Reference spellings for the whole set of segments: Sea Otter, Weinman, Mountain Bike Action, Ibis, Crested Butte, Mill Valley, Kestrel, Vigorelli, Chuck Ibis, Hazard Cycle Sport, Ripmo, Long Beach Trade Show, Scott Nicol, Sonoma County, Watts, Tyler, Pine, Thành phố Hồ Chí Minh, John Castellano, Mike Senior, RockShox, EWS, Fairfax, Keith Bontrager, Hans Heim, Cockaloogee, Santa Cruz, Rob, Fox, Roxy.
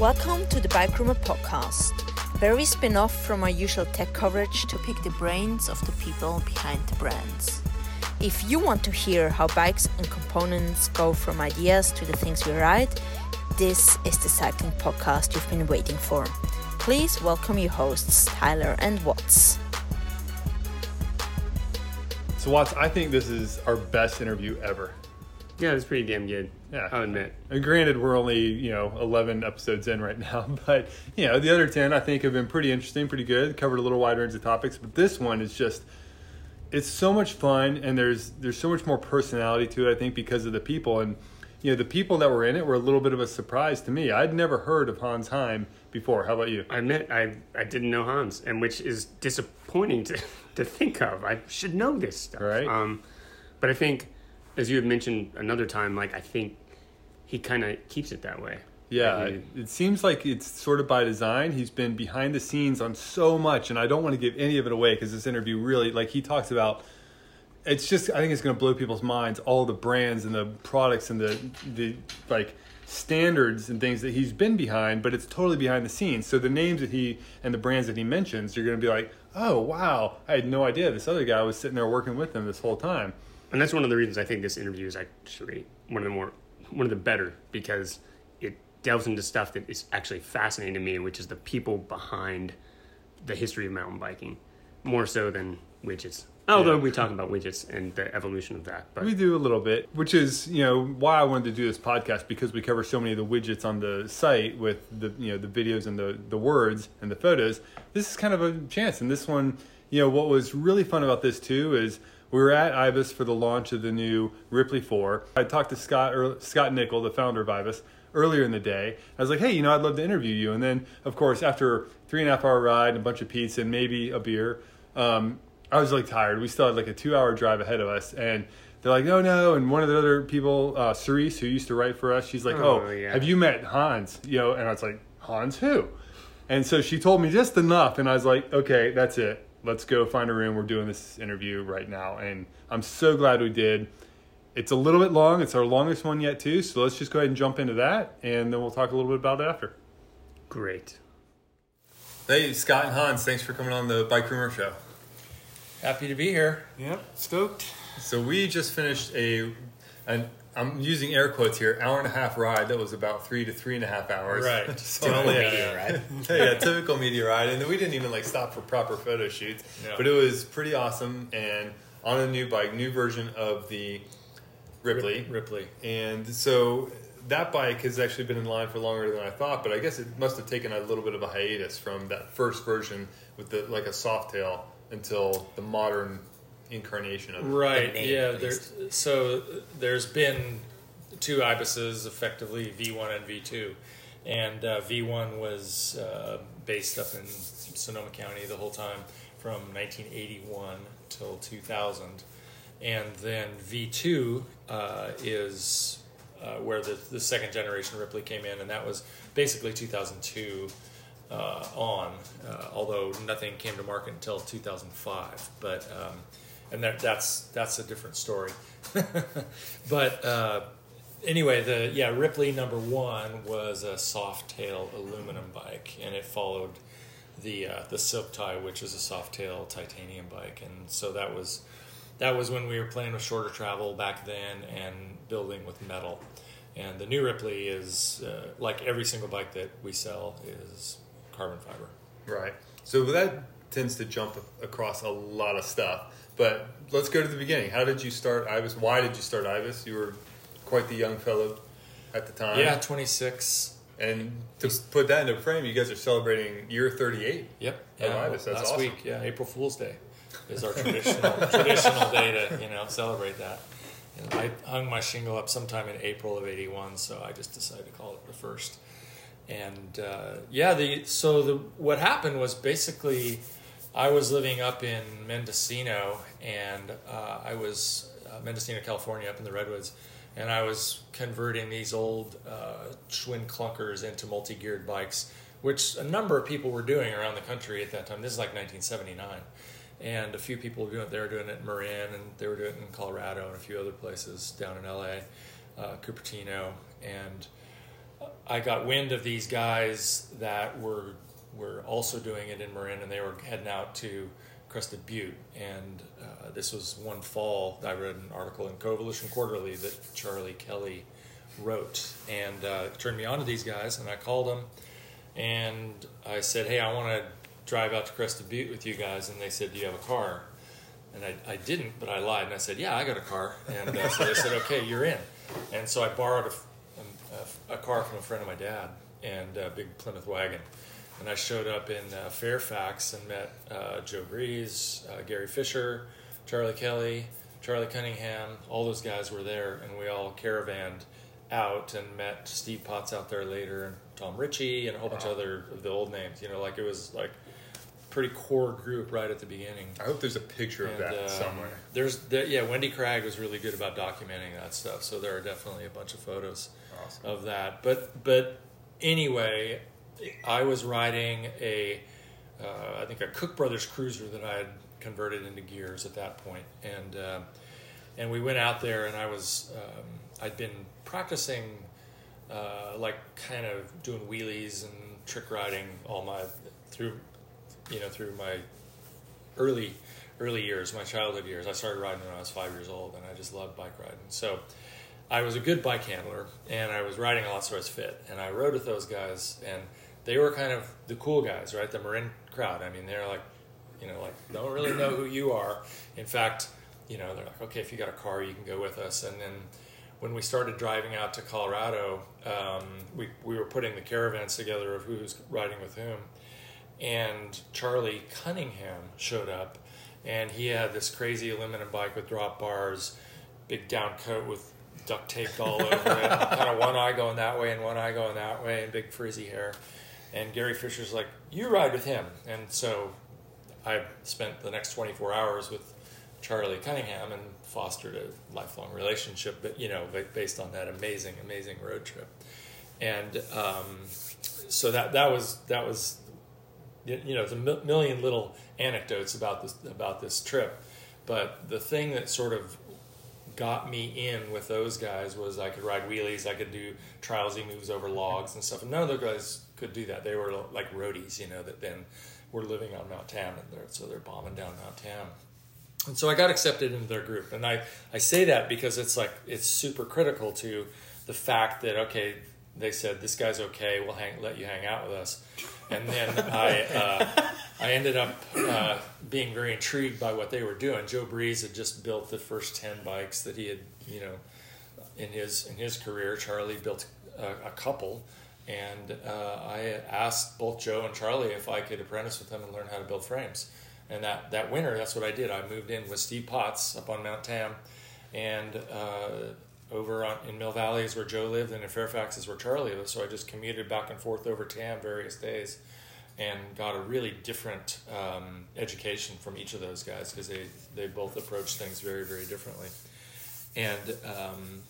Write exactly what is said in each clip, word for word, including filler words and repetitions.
Welcome to the Bike Rumor podcast, where we spin off from our usual tech coverage to pick the brains of the people behind the brands. If you want to hear how bikes and components go from ideas to the things we ride, this is the cycling podcast you've been waiting for. Please welcome your hosts, Tyler and Watts. So Watts, I think this is our best interview ever. Yeah, it was pretty damn good. Yeah, I'll admit. And granted, we're only, you know, eleven episodes in right now, but, you know, the other ten I think have been pretty interesting, pretty good, covered a little wide range of topics, but this one is just, it's so much fun, and there's there's so much more personality to it, I think, because of the people, and, you know, the people that were in it were a little bit of a surprise to me. I'd never heard of Hans Heim before. How about you? I admit, I, I didn't know Hans, and which is disappointing to, to think of. I should know this stuff. Right. Um, but I think, as you had mentioned another time, like, I think he kind of keeps it that way. Yeah, he, it seems like it's sort of by design. He's been behind the scenes on so much, and I don't want to give any of it away because this interview really, like, he talks about, it's just, I think it's going to blow people's minds, all the brands and the products and the, the like, standards and things that he's been behind, but it's totally behind the scenes. So the names that he, and the brands that he mentions, you're going to be like, oh, wow, I had no idea this other guy was sitting there working with them this whole time. And that's one of the reasons I think this interview is actually one of the more, one of the better, because it delves into stuff that is actually fascinating to me, which is the people behind the history of mountain biking, more so than widgets. Although yeah. we talk about widgets and the evolution of that. But we do a little bit, which is, you know, why I wanted to do this podcast, because we cover so many of the widgets on the site with the, you know, the videos and the, the words and the photos. This is kind of a chance. And this one, you know, what was really fun about this too is, we were at Ibis for the launch of the new Ripley four. I talked to Scott or Scott Nicol, the founder of Ibis, earlier in the day. I was like, hey, you know, I'd love to interview you. And then, of course, after a three and a half hour ride, and a bunch of pizza and maybe a beer, um, I was like tired. We still had like a two hour drive ahead of us. And they're like, no, no. And one of the other people, uh, Cerise, who used to write for us, she's like, oh, oh yeah. have you met Hans? You know, and I was like, Hans who? And so she told me just enough. And I was like, okay, that's it. Let's go find a room. We're doing this interview right now. And I'm so glad we did. It's a little bit long. It's our longest one yet, too. So let's just go ahead and jump into that. And then we'll talk a little bit about it after. Great. Hey, Scott and Hans, thanks for coming on the Bike Rumor Show. Happy to be here. Yep, stoked. So we just finished a, an, I'm using air quotes here, hour and a half ride that was about three to three and a half hours. Right. Typical media ride. Yeah, typical media ride. And then we didn't even like stop for proper photo shoots. Yeah. But it was pretty awesome, and on a new bike, new version of the Ripley. Ripley. And so that bike has actually been in line for longer than I thought, but I guess it must have taken a little bit of a hiatus from that first version with the like a soft tail until the modern incarnation of right the name, yeah there, so there's been two Ibises, effectively V one and V two, and uh, V one was uh, based up in Sonoma County the whole time from nineteen eighty-one till two thousand, and then V two uh, is uh, where the, the second generation Ripley came in, and that was basically two thousand two uh, on uh, although nothing came to market until two thousand five, but um and that, that's that's a different story. But uh, anyway, the yeah Ripley number one was a soft tail aluminum bike, and it followed the uh, the Silk Tie, which is a soft tail titanium bike, and so that was that was when we were playing with shorter travel back then and building with metal. And the new Ripley is uh, like every single bike that we sell is carbon fiber. Right. So that tends to jump across a lot of stuff. But let's go to the beginning. How did you start Ibis? Why did you start Ibis? You were quite the young fellow at the time. Yeah, twenty-six. And to put that into frame, you guys are celebrating year thirty-eight. Yep. Of yeah, Ibis. That's last awesome. Week, yeah, April Fool's Day is our traditional traditional day to, you know, celebrate that. And I hung my shingle up sometime in April of eighty-one, so I just decided to call it the first. And uh, yeah, the so the what happened was basically, I was living up in Mendocino, and uh, I was uh, Mendocino, California, up in the Redwoods, and I was converting these old uh, Schwinn clunkers into multi-geared bikes, which a number of people were doing around the country at that time. This is like nineteen seventy-nine, and a few people were doing it. They were doing it in Marin, and they were doing it in Colorado and a few other places down in L A, uh, Cupertino, and I got wind of these guys that were were also doing it in Marin, and they were heading out to Crested Butte. And uh, this was one fall that I read an article in Coalition Quarterly that Charlie Kelly wrote, and uh, turned me on to these guys. And I called them, and I said, "Hey, I want to drive out to Crested Butte with you guys." And they said, "Do you have a car?" And I, I didn't, but I lied, and I said, "Yeah, I got a car." And uh, so they said, "Okay, you're in." And so I borrowed a A, a car from a friend of my dad, and a big Plymouth wagon, and I showed up in uh, Fairfax and met uh, Joe Breeze, uh, Gary Fisher, Charlie Kelly, Charlie Cunningham. All those guys were there, and we all caravanned out and met Steve Potts out there later, and Tom Ritchie, and a whole bunch wow. of other of the old names. You know, like it was like a pretty core group right at the beginning. I hope there's a picture and, of that uh, somewhere. There's there, yeah, Wendy Cragg was really good about documenting that stuff, so there are definitely a bunch of photos. Awesome. Of that, but but anyway, I was riding a uh, I think a Cook Brothers cruiser that I had converted into gears at that point, and uh, and we went out there, and I was um, I'd been practicing uh, like kind of doing wheelies and trick riding all my through you know through my early early years, my childhood years. I started riding when I was five years old, and I just loved bike riding. So I was a good bike handler, and I was riding a lot, so I was fit. And I rode with those guys, and they were kind of the cool guys, right? The Marin crowd. I mean, they're like, you know, like, don't really know who you are. In fact, you know, they're like, okay, if you got a car, you can go with us. And then when we started driving out to Colorado, um, we, we were putting the caravans together of who's riding with whom. And Charlie Cunningham showed up, and he had this crazy aluminum bike with drop bars, big down coat with duct taped all over it, kind of one eye going that way and one eye going that way, and big frizzy hair. And Gary Fisher's like, "You ride with him." And so I spent the next twenty-four hours with Charlie Cunningham and fostered a lifelong relationship, but you know, based on that amazing, amazing road trip. And um, so that that was that was you know, there's a million little anecdotes about this about this trip, but the thing that sort of got me in with those guys was I could ride wheelies, I could do trousy moves over logs and stuff. And none of those guys could do that. They were like roadies, you know, that then were living on Mount Tam, and they're, so they're bombing down Mount Tam. And so I got accepted into their group. And I, I say that because it's like, it's super critical to the fact that, okay, they said, this guy's okay, we'll hang, let you hang out with us. And then I uh, I ended up uh, being very intrigued by what they were doing. Joe Breeze had just built the first ten bikes that he had, you know, in his in his career. Charlie built a, a couple, and uh, I asked both Joe and Charlie if I could apprentice with them and learn how to build frames. And that, that winter, that's what I did. I moved in with Steve Potts up on Mount Tam, and uh, over on, in Mill Valley is where Joe lived, and in Fairfax is where Charlie lived. So I just commuted back and forth over Tam various days, and got a really different um, education from each of those guys, because they, they both approach things very, very differently. And um,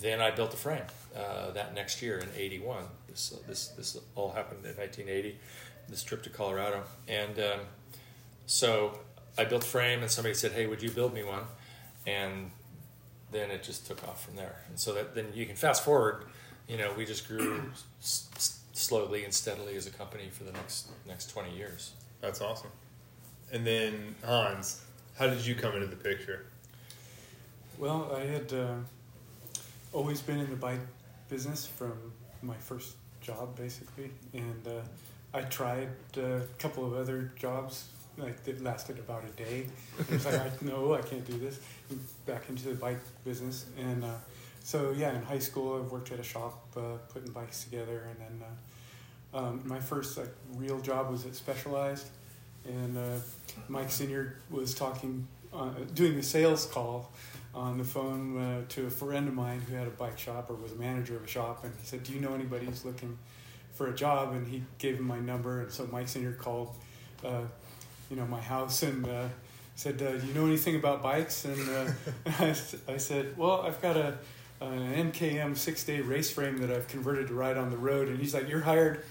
then I built a frame uh, that next year in eighty-one. This uh, this this all happened in nineteen eighty, this trip to Colorado. And um, so I built a frame, and somebody said, "Hey, would you build me one?" And then it just took off from there. And so that then you can fast forward, you know, we just grew s- s- slowly and steadily as a company for the next next twenty years. That's awesome. And then Hans, how did you come into the picture? Well, I had uh, always been in the bike business from my first job, basically. And uh, I tried a couple of other jobs. Like, it lasted about a day. It was like, I, no, I can't do this. Back into the bike business. And uh, so, yeah, in high school, I worked at a shop uh, putting bikes together. And then uh, um, my first like real job was at Specialized. And uh, Mike Senior was talking, uh, doing the sales call on the phone uh, to a friend of mine who had a bike shop, or was a manager of a shop. And he said, "Do you know anybody who's looking for a job?" And he gave him my number. And so Mike Senior called Uh, you know, my house, and uh, said, uh, "Do you know anything about bikes?" And uh, I, I said, "Well, I've got a an N K M six-day race frame that I've converted to ride on the road." And he's like, "You're hired."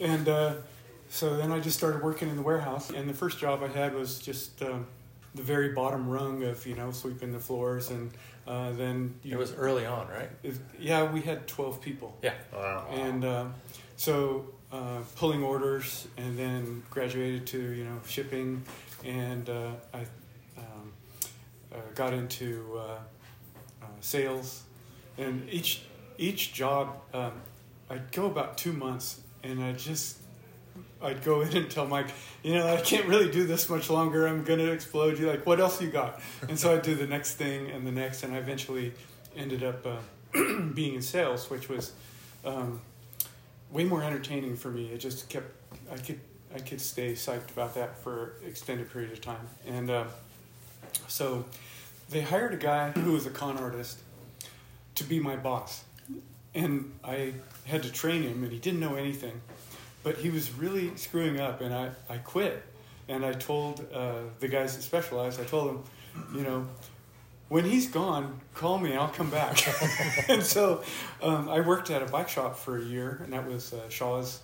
And uh, so then I just started working in the warehouse. And the first job I had was just um, the very bottom rung of, you know, sweeping the floors. And uh, then... You, it was early on, right? It, yeah, we had twelve people. Yeah. Wow. And uh, so uh, pulling orders, and then graduated to, you know, shipping. And uh, I um, uh, got into uh, uh, sales. And each each job, um, I'd go about two months, and I just... I'd go in and tell Mike, you know, I can't really do this much longer. I'm going to explode. You're like, what else you got? And so I'd do the next thing and the next. And I eventually ended up uh, being in sales, which was um, way more entertaining for me. It just kept, I could I could stay psyched about that for an extended period of time. And uh, so they hired a guy who was a con artist to be my boss. And I had to train him, and he didn't know anything. But he was really screwing up, and I, I quit. And I told uh, the guys at Specialized, I told them, you know, when he's gone, call me, I'll come back. And so um, I worked at a bike shop for a year, and that was uh, Shaw's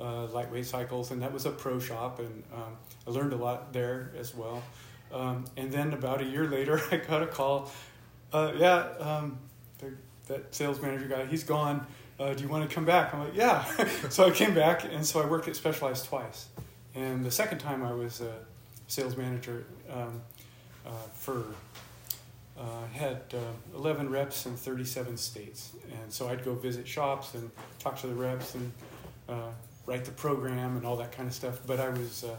uh, Lightweight Cycles, and that was a pro shop, and um, I learned a lot there as well. Um, and then about a year later, I got a call. Uh, yeah, um, the, that sales manager guy, he's gone. Uh, do you want to come back? I'm like, yeah. So I came back, and so I worked at Specialized twice. And the second time I was a sales manager um, uh, for, uh, had uh, eleven reps in thirty-seven states. And so I'd go visit shops and talk to the reps and uh, write the program and all that kind of stuff. But I was, uh,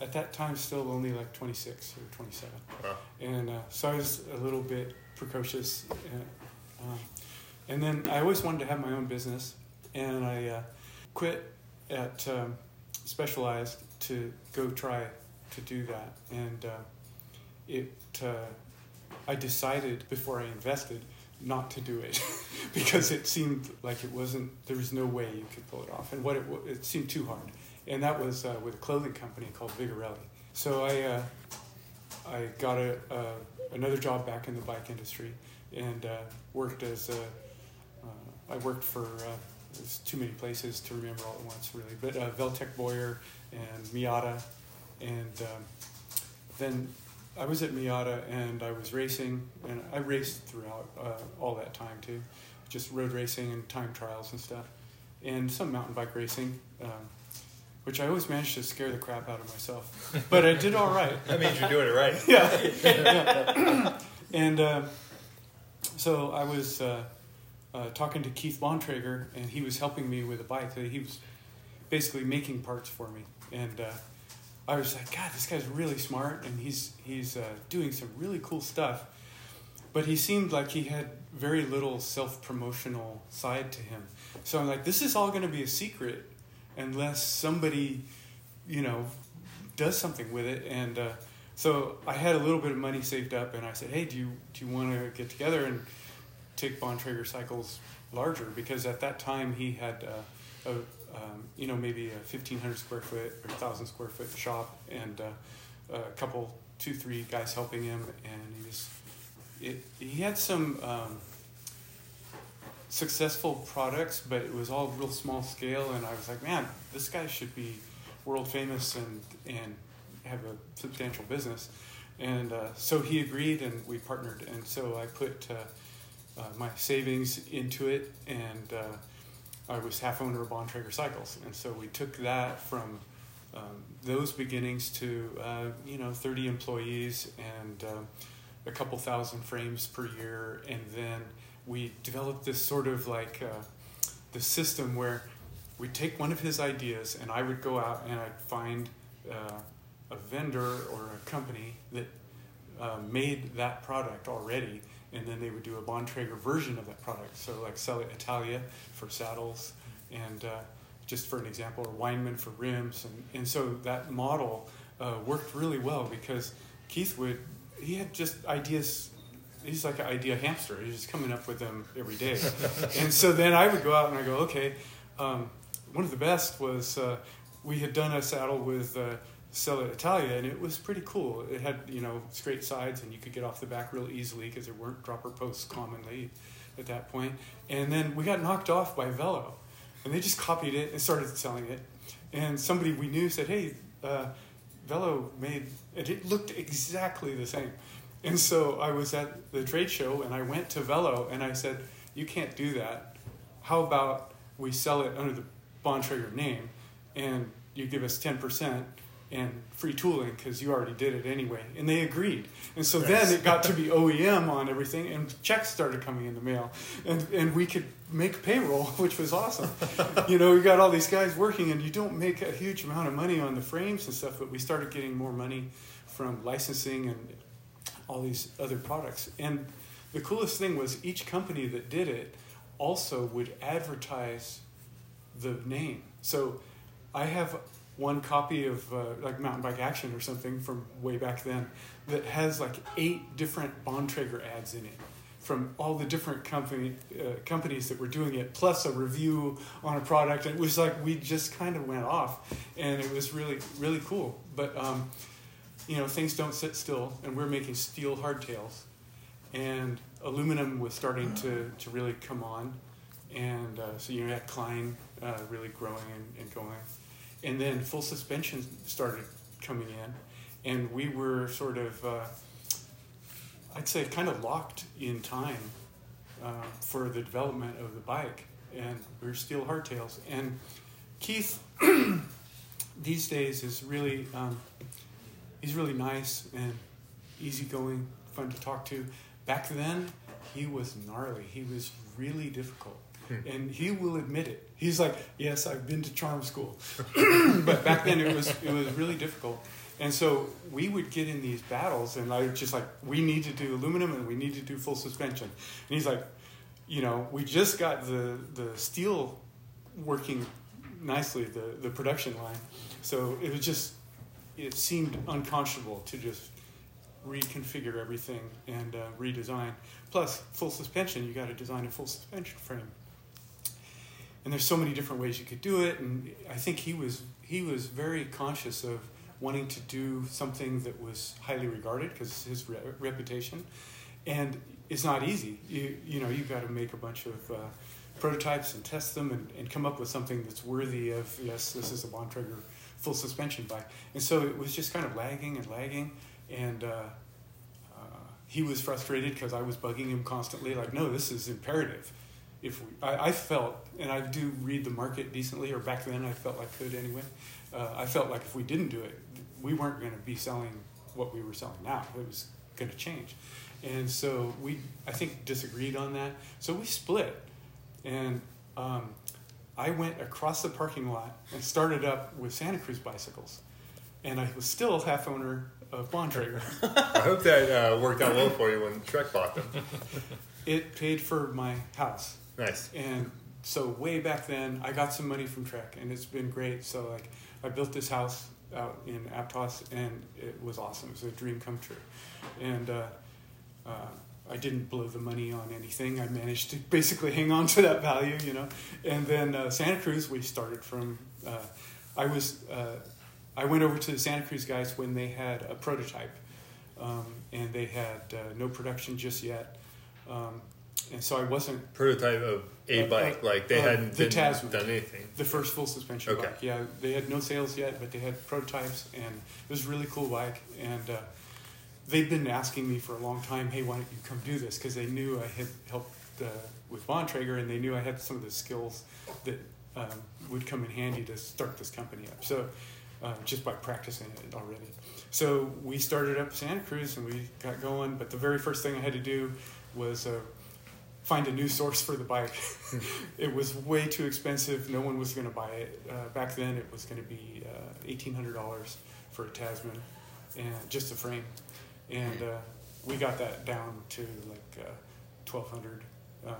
at that time, still only like twenty-six or twenty-seven. Wow. And uh, so I was a little bit precocious. And, um, And then I always wanted to have my own business, and I uh, quit at um, Specialized to go try to do that. And uh, it, uh, I decided before I invested not to do it because it seemed like it wasn't. There was no way you could pull it off, and what it it seemed too hard. And that was uh, with a clothing company called Vigorelli. So I uh, I got a uh, another job back in the bike industry, and uh, worked as a I worked for, uh, there's too many places to remember all at once, really, but uh, Veltec Boyer and Miata. And um, then I was at Miata, and I was racing, and I raced throughout uh, all that time, too, just road racing and time trials and stuff, and some mountain bike racing, um, which I always managed to scare the crap out of myself. But I did all right. That means you're doing it right. Yeah. Yeah. And uh, so I was... Uh, Uh, talking to Keith Bontrager, and he was helping me with a bike. He was basically making parts for me, and uh, I was like, God, this guy's really smart, and he's he's uh, doing some really cool stuff. But he seemed like he had very little self-promotional side to him. So I'm like, this is all going to be a secret unless somebody, you know, does something with it. And uh, so I had a little bit of money saved up, and I said, hey, do you do you want to get together and take Bontrager Cycles larger? Because at that time he had uh, a um, you know maybe a fifteen hundred square foot or thousand square foot shop, and uh, a couple two three guys helping him, and he was it, he had some um, successful products, but it was all real small scale, and I was like, man, this guy should be world famous and and have a substantial business, and uh, so he agreed, and we partnered, and so I put. Uh, Uh, my savings into it, and uh, I was half owner of Bontrager Cycles, and so we took that from um, those beginnings to uh, you know thirty employees and um, a couple thousand frames per year, and then we developed this sort of like uh, the system where we take one of his ideas, and I would go out and I'd find uh, a vendor or a company that uh, made that product already. And then they would do a Bontrager version of that product. So like sell it Italia for saddles, and uh, just for an example, or Weinman for rims. And, and so that model uh, worked really well because Keith would, he had just ideas. He's like an idea hamster. He's just coming up with them every day. And so then I would go out and I go, okay, um, one of the best was uh, we had done a saddle with uh, Sell it Italia, and it was pretty cool. It had, you know, straight sides, and you could get off the back real easily because there weren't dropper posts commonly at that point. And then we got knocked off by Velo, and they just copied it and started selling it. And somebody we knew said, hey, uh, Velo made it, it looked exactly the same. And so I was at the trade show and I went to Velo and I said, you can't do that. How about we sell it under the Bontrager name and you give us ten percent and free tooling because you already did it anyway. And they agreed. And so yes. Then it got to be O E M on everything and checks started coming in the mail. And and we could make payroll, which was awesome. You know, we got all these guys working and you don't make a huge amount of money on the frames and stuff, but we started getting more money from licensing and all these other products. And the coolest thing was each company that did it also would advertise the name. So I have one copy of uh, like Mountain Bike Action or something from way back then that has like eight different Bontrager ads in it from all the different company uh, companies that were doing it, plus a review on a product. And it was like we just kind of went off, and it was really, really cool. But um, you know, things don't sit still, and we're making steel hardtails, and aluminum was starting to, to really come on, and uh, so you had Klein uh, really growing and, and going. And then full suspension started coming in, and we were sort of, uh, I'd say, kind of locked in time uh, for the development of the bike, and we were steel hardtails. And Keith, these days, is really, um, he's really nice and easygoing, fun to talk to. Back then, he was gnarly. He was really difficult. And he will admit it. He's like, yes, I've been to charm school. But back then it was it was really difficult. And so we would get in these battles, and I was just like, we need to do aluminum and we need to do full suspension. And he's like, you know, we just got the, the steel working nicely, the, the production line. So it was just, it seemed unconscionable to just reconfigure everything and uh, redesign. Plus, full suspension, you got to design a full suspension frame. And there's so many different ways you could do it, and I think he was he was very conscious of wanting to do something that was highly regarded because his re- reputation. And it's not easy. You you know you've got to make a bunch of uh, prototypes and test them and, and come up with something that's worthy of yes, this is a Bontrager full suspension bike. And so it was just kind of lagging and lagging, and. Uh, He was frustrated because I was bugging him constantly, like, no, this is imperative. If we, I, I felt, and I do read the market decently, or back then I felt I could anyway, uh, I felt like if we didn't do it, we weren't going to be selling what we were selling now. It was going to change. And so we, I think, disagreed on that. So we split. And um, I went across the parking lot and started up with Santa Cruz bicycles. And I was still half owner of Bontrager. I hope that uh, worked out well for you when Trek bought them. It paid for my house. Nice. And so way back then, I got some money from Trek, and it's been great. So like, I built this house out in Aptos, and it was awesome. It was a dream come true. And uh, uh, I didn't blow the money on anything. I managed to basically hang on to that value, you know. And then uh, Santa Cruz, we started from. Uh, I was. Uh, I went over to the Santa Cruz guys when they had a prototype, um, and they had uh, no production just yet, um, and so I wasn't prototype of a uh, bike uh, like they uh, hadn't the been, Tazmon, done anything. The first full suspension okay. bike, yeah, they had no sales yet, but they had prototypes, and it was a really cool bike, and uh, they've been asking me for a long time, hey, why don't you come do this? Because they knew I had helped uh, with Bontrager, and they knew I had some of the skills that um, would come in handy to start this company up. So. Uh, just by practicing it already. So we started up Santa Cruz and we got going, but the very first thing I had to do was uh, find a new source for the bike. It was way too expensive. No one was going to buy it. Uh, back then it was going to be uh, eighteen hundred dollars for a Tazmon and just a frame. And uh, we got that down to like uh, twelve hundred dollars.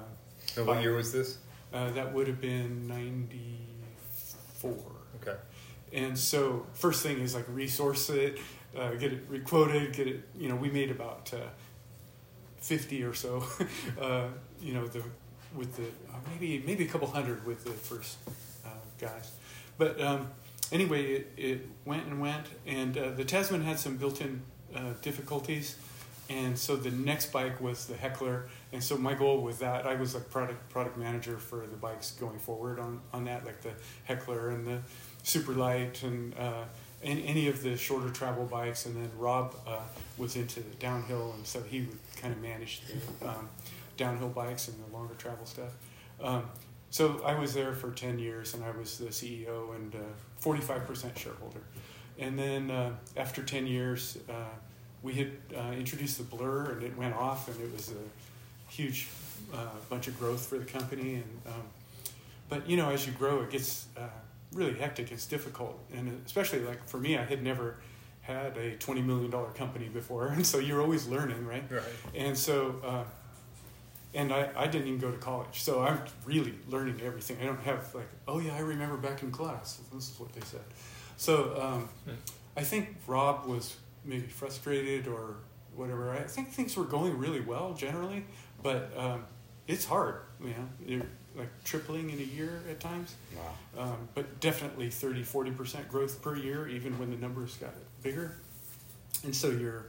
Uh, and what year was this? Uh, that would have been ninety-four. Okay. And so first thing is like resource it, uh, get it requoted, get it, you know, we made about uh, fifty or so, uh, you know, the with the, uh, maybe maybe a couple hundred with the first uh, guys. But um, anyway, it, it went and went, and uh, the Tazmon had some built-in uh, difficulties, and so the next bike was the Heckler, and so my goal with that, I was like product product manager for the bikes going forward on, on that, like the Heckler and the Super Light and uh, in, any of the shorter travel bikes, and then Rob uh, was into the downhill, and so he would kind of manage the um, downhill bikes and the longer travel stuff. Um, so I was there for ten years, and I was the C E O and uh, forty-five percent shareholder. And then uh, after ten years, uh, we had uh, introduced the Blur, and it went off, and it was a huge uh, bunch of growth for the company. And um, but you know, as you grow, it gets uh, really hectic. It's difficult, and especially like for me, I had never had a twenty million dollars company before, and so you're always learning, right? Right. And so, uh, and I, I didn't even go to college, so I'm really learning everything. I don't have like, oh yeah, I remember back in class. This is what they said. So um, hmm. I think Rob was maybe frustrated or whatever. I think things were going really well generally, but um, it's hard, you know. You're like tripling in a year at times. Wow. Um, but definitely thirty, forty percent growth per year, even when the numbers got bigger. And so you're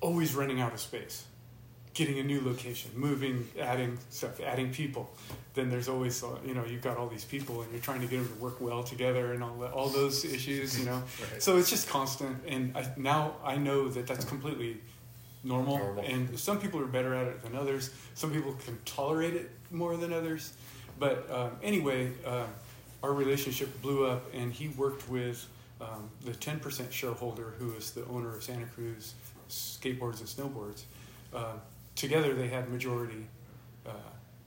always running out of space, getting a new location, moving, adding stuff, adding people. Then there's always, you know, you've got all these people and you're trying to get them to work well together and all that, all those issues, you know. Right. So it's just constant. And I, now I know that that's completely normal. normal. And some people are better at it than others. Some people can tolerate it more than others. But um, anyway, uh, our relationship blew up, and he worked with um, the ten percent shareholder who is the owner of Santa Cruz Skateboards and Snowboards. Uh, together they had majority uh,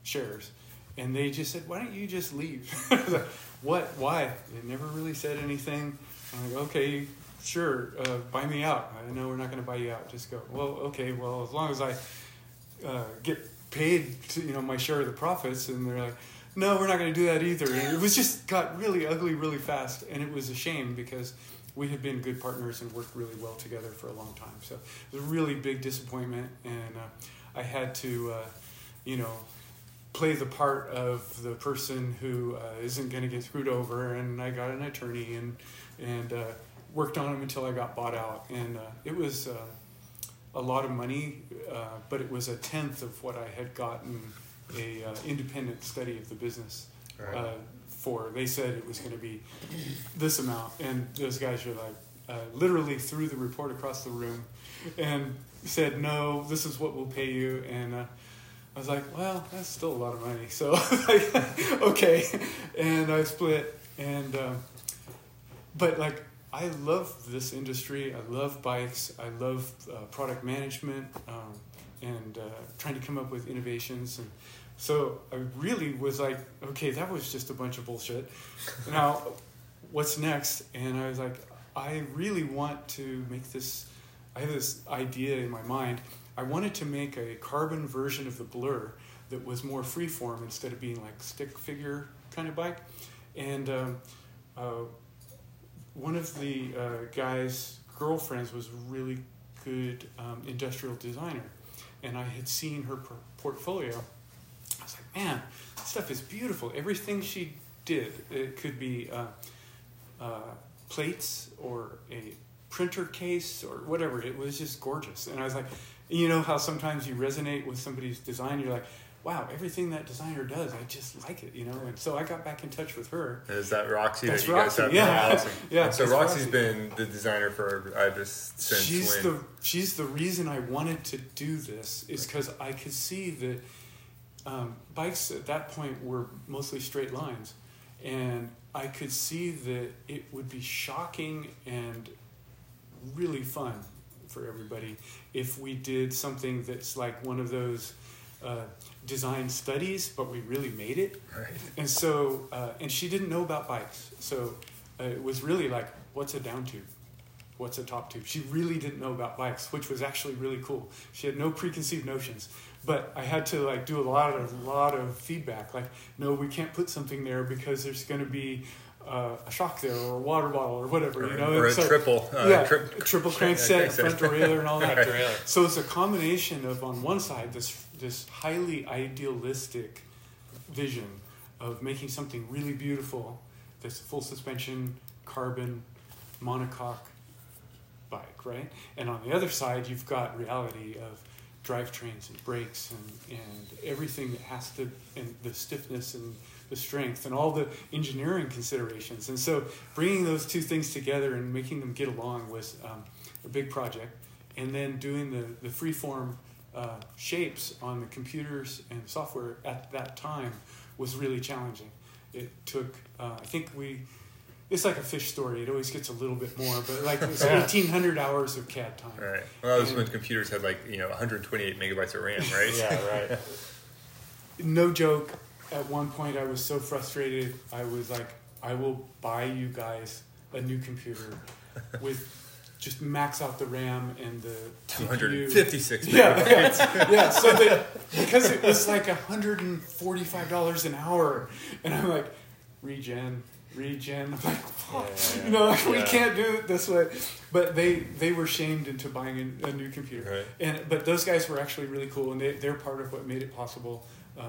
shares, and they just said, why don't you just leave? Like, what? Why? They never really said anything. I'm like, okay, sure, uh, buy me out. I know we're not going to buy you out. Just go. Well, okay, well, as long as I uh, get paid, to, you know, my share of the profits. And they're like, no, we're not going to do that either. And it was just got really ugly really fast, and it was a shame because we had been good partners and worked really well together for a long time. So it was a really big disappointment, and uh, I had to, uh, you know, play the part of the person who uh, isn't going to get screwed over. And I got an attorney and and uh, worked on him until I got bought out. And uh, it was uh, a lot of money, uh, but it was a tenth of what I had gotten a uh, independent study of the business. Right. Uh, For. They said it was going to be this amount, and those guys were like, uh, literally threw the report across the room and said, no, this is what we'll pay you. And uh, I was like, well, that's still a lot of money, so like, okay. And I split, and uh, but like, I love this industry, I love bikes, I love uh, product management, um, and uh, trying to come up with innovations. And so I really was like, okay, that was just a bunch of bullshit. Now, what's next? And I was like, I really want to make this, I have this idea in my mind. I wanted to make a carbon version of the Blur that was more freeform instead of being like stick figure kind of bike. And um, uh, one of the uh, guy's girlfriends was a really good um, industrial designer. And I had seen her por- portfolio. I was like, man, this stuff is beautiful. Everything she did, it could be uh, uh, plates or a printer case or whatever. It was just gorgeous. And I was like, you know how sometimes you resonate with somebody's design? You're like, wow, everything that designer does, I just like it, you know? And so I got back in touch with her. Is that Roxy That's that you Roxy. guys have? Yeah. Awesome. Yeah. So Roxy's Roxy. been the designer for Ibis since she's when? The, she's the reason I wanted to do this is because I could see that Um, bikes at that point were mostly straight lines, and I could see that it would be shocking and really fun for everybody if we did something that's like one of those uh, design studies, but we really made it. Right. And so, uh, and she didn't know about bikes, so uh, it was really like, what's a down tube? What's a top tube? She really didn't know about bikes, which was actually really cool. She had no preconceived notions. But I had to like do a lot of a lot of feedback. Like, no, we can't put something there because there's going to be uh, a shock there or a water bottle or whatever, you know. Or a so, triple, uh, yeah, tri- a triple crankset, front derailleur, and all that. Right. So it's a combination of on one side this this highly idealistic vision of making something really beautiful, this full suspension carbon monocoque bike, right? And on the other side, you've got reality of drivetrains and brakes and, and everything that has to, and the stiffness and the strength and all the engineering considerations. And so bringing those two things together and making them get along was um, a big project. And then doing the, the freeform uh, shapes on the computers and software at that time was really challenging. It took, uh, I think we, it's like a fish story. It always gets a little bit more, but like it was yeah. eighteen hundred hours of C A D time. Right. Well, that was and, when computers had like, you know, one hundred twenty-eight megabytes of RAM, right? Yeah, right. No joke. At one point I was so frustrated. I was like, I will buy you guys a new computer with just max out the RAM and the two hundred fifty-six megabytes. Yeah, yeah, yeah. So that, because it was like one hundred forty-five dollars an hour. And I'm like, regen. Regen, I'm like, oh. yeah, you know, like, yeah. we can't do it this way. But they, they were shamed into buying a, a new computer. Right. And but those guys were actually really cool, and they they're part of what made it possible. Um,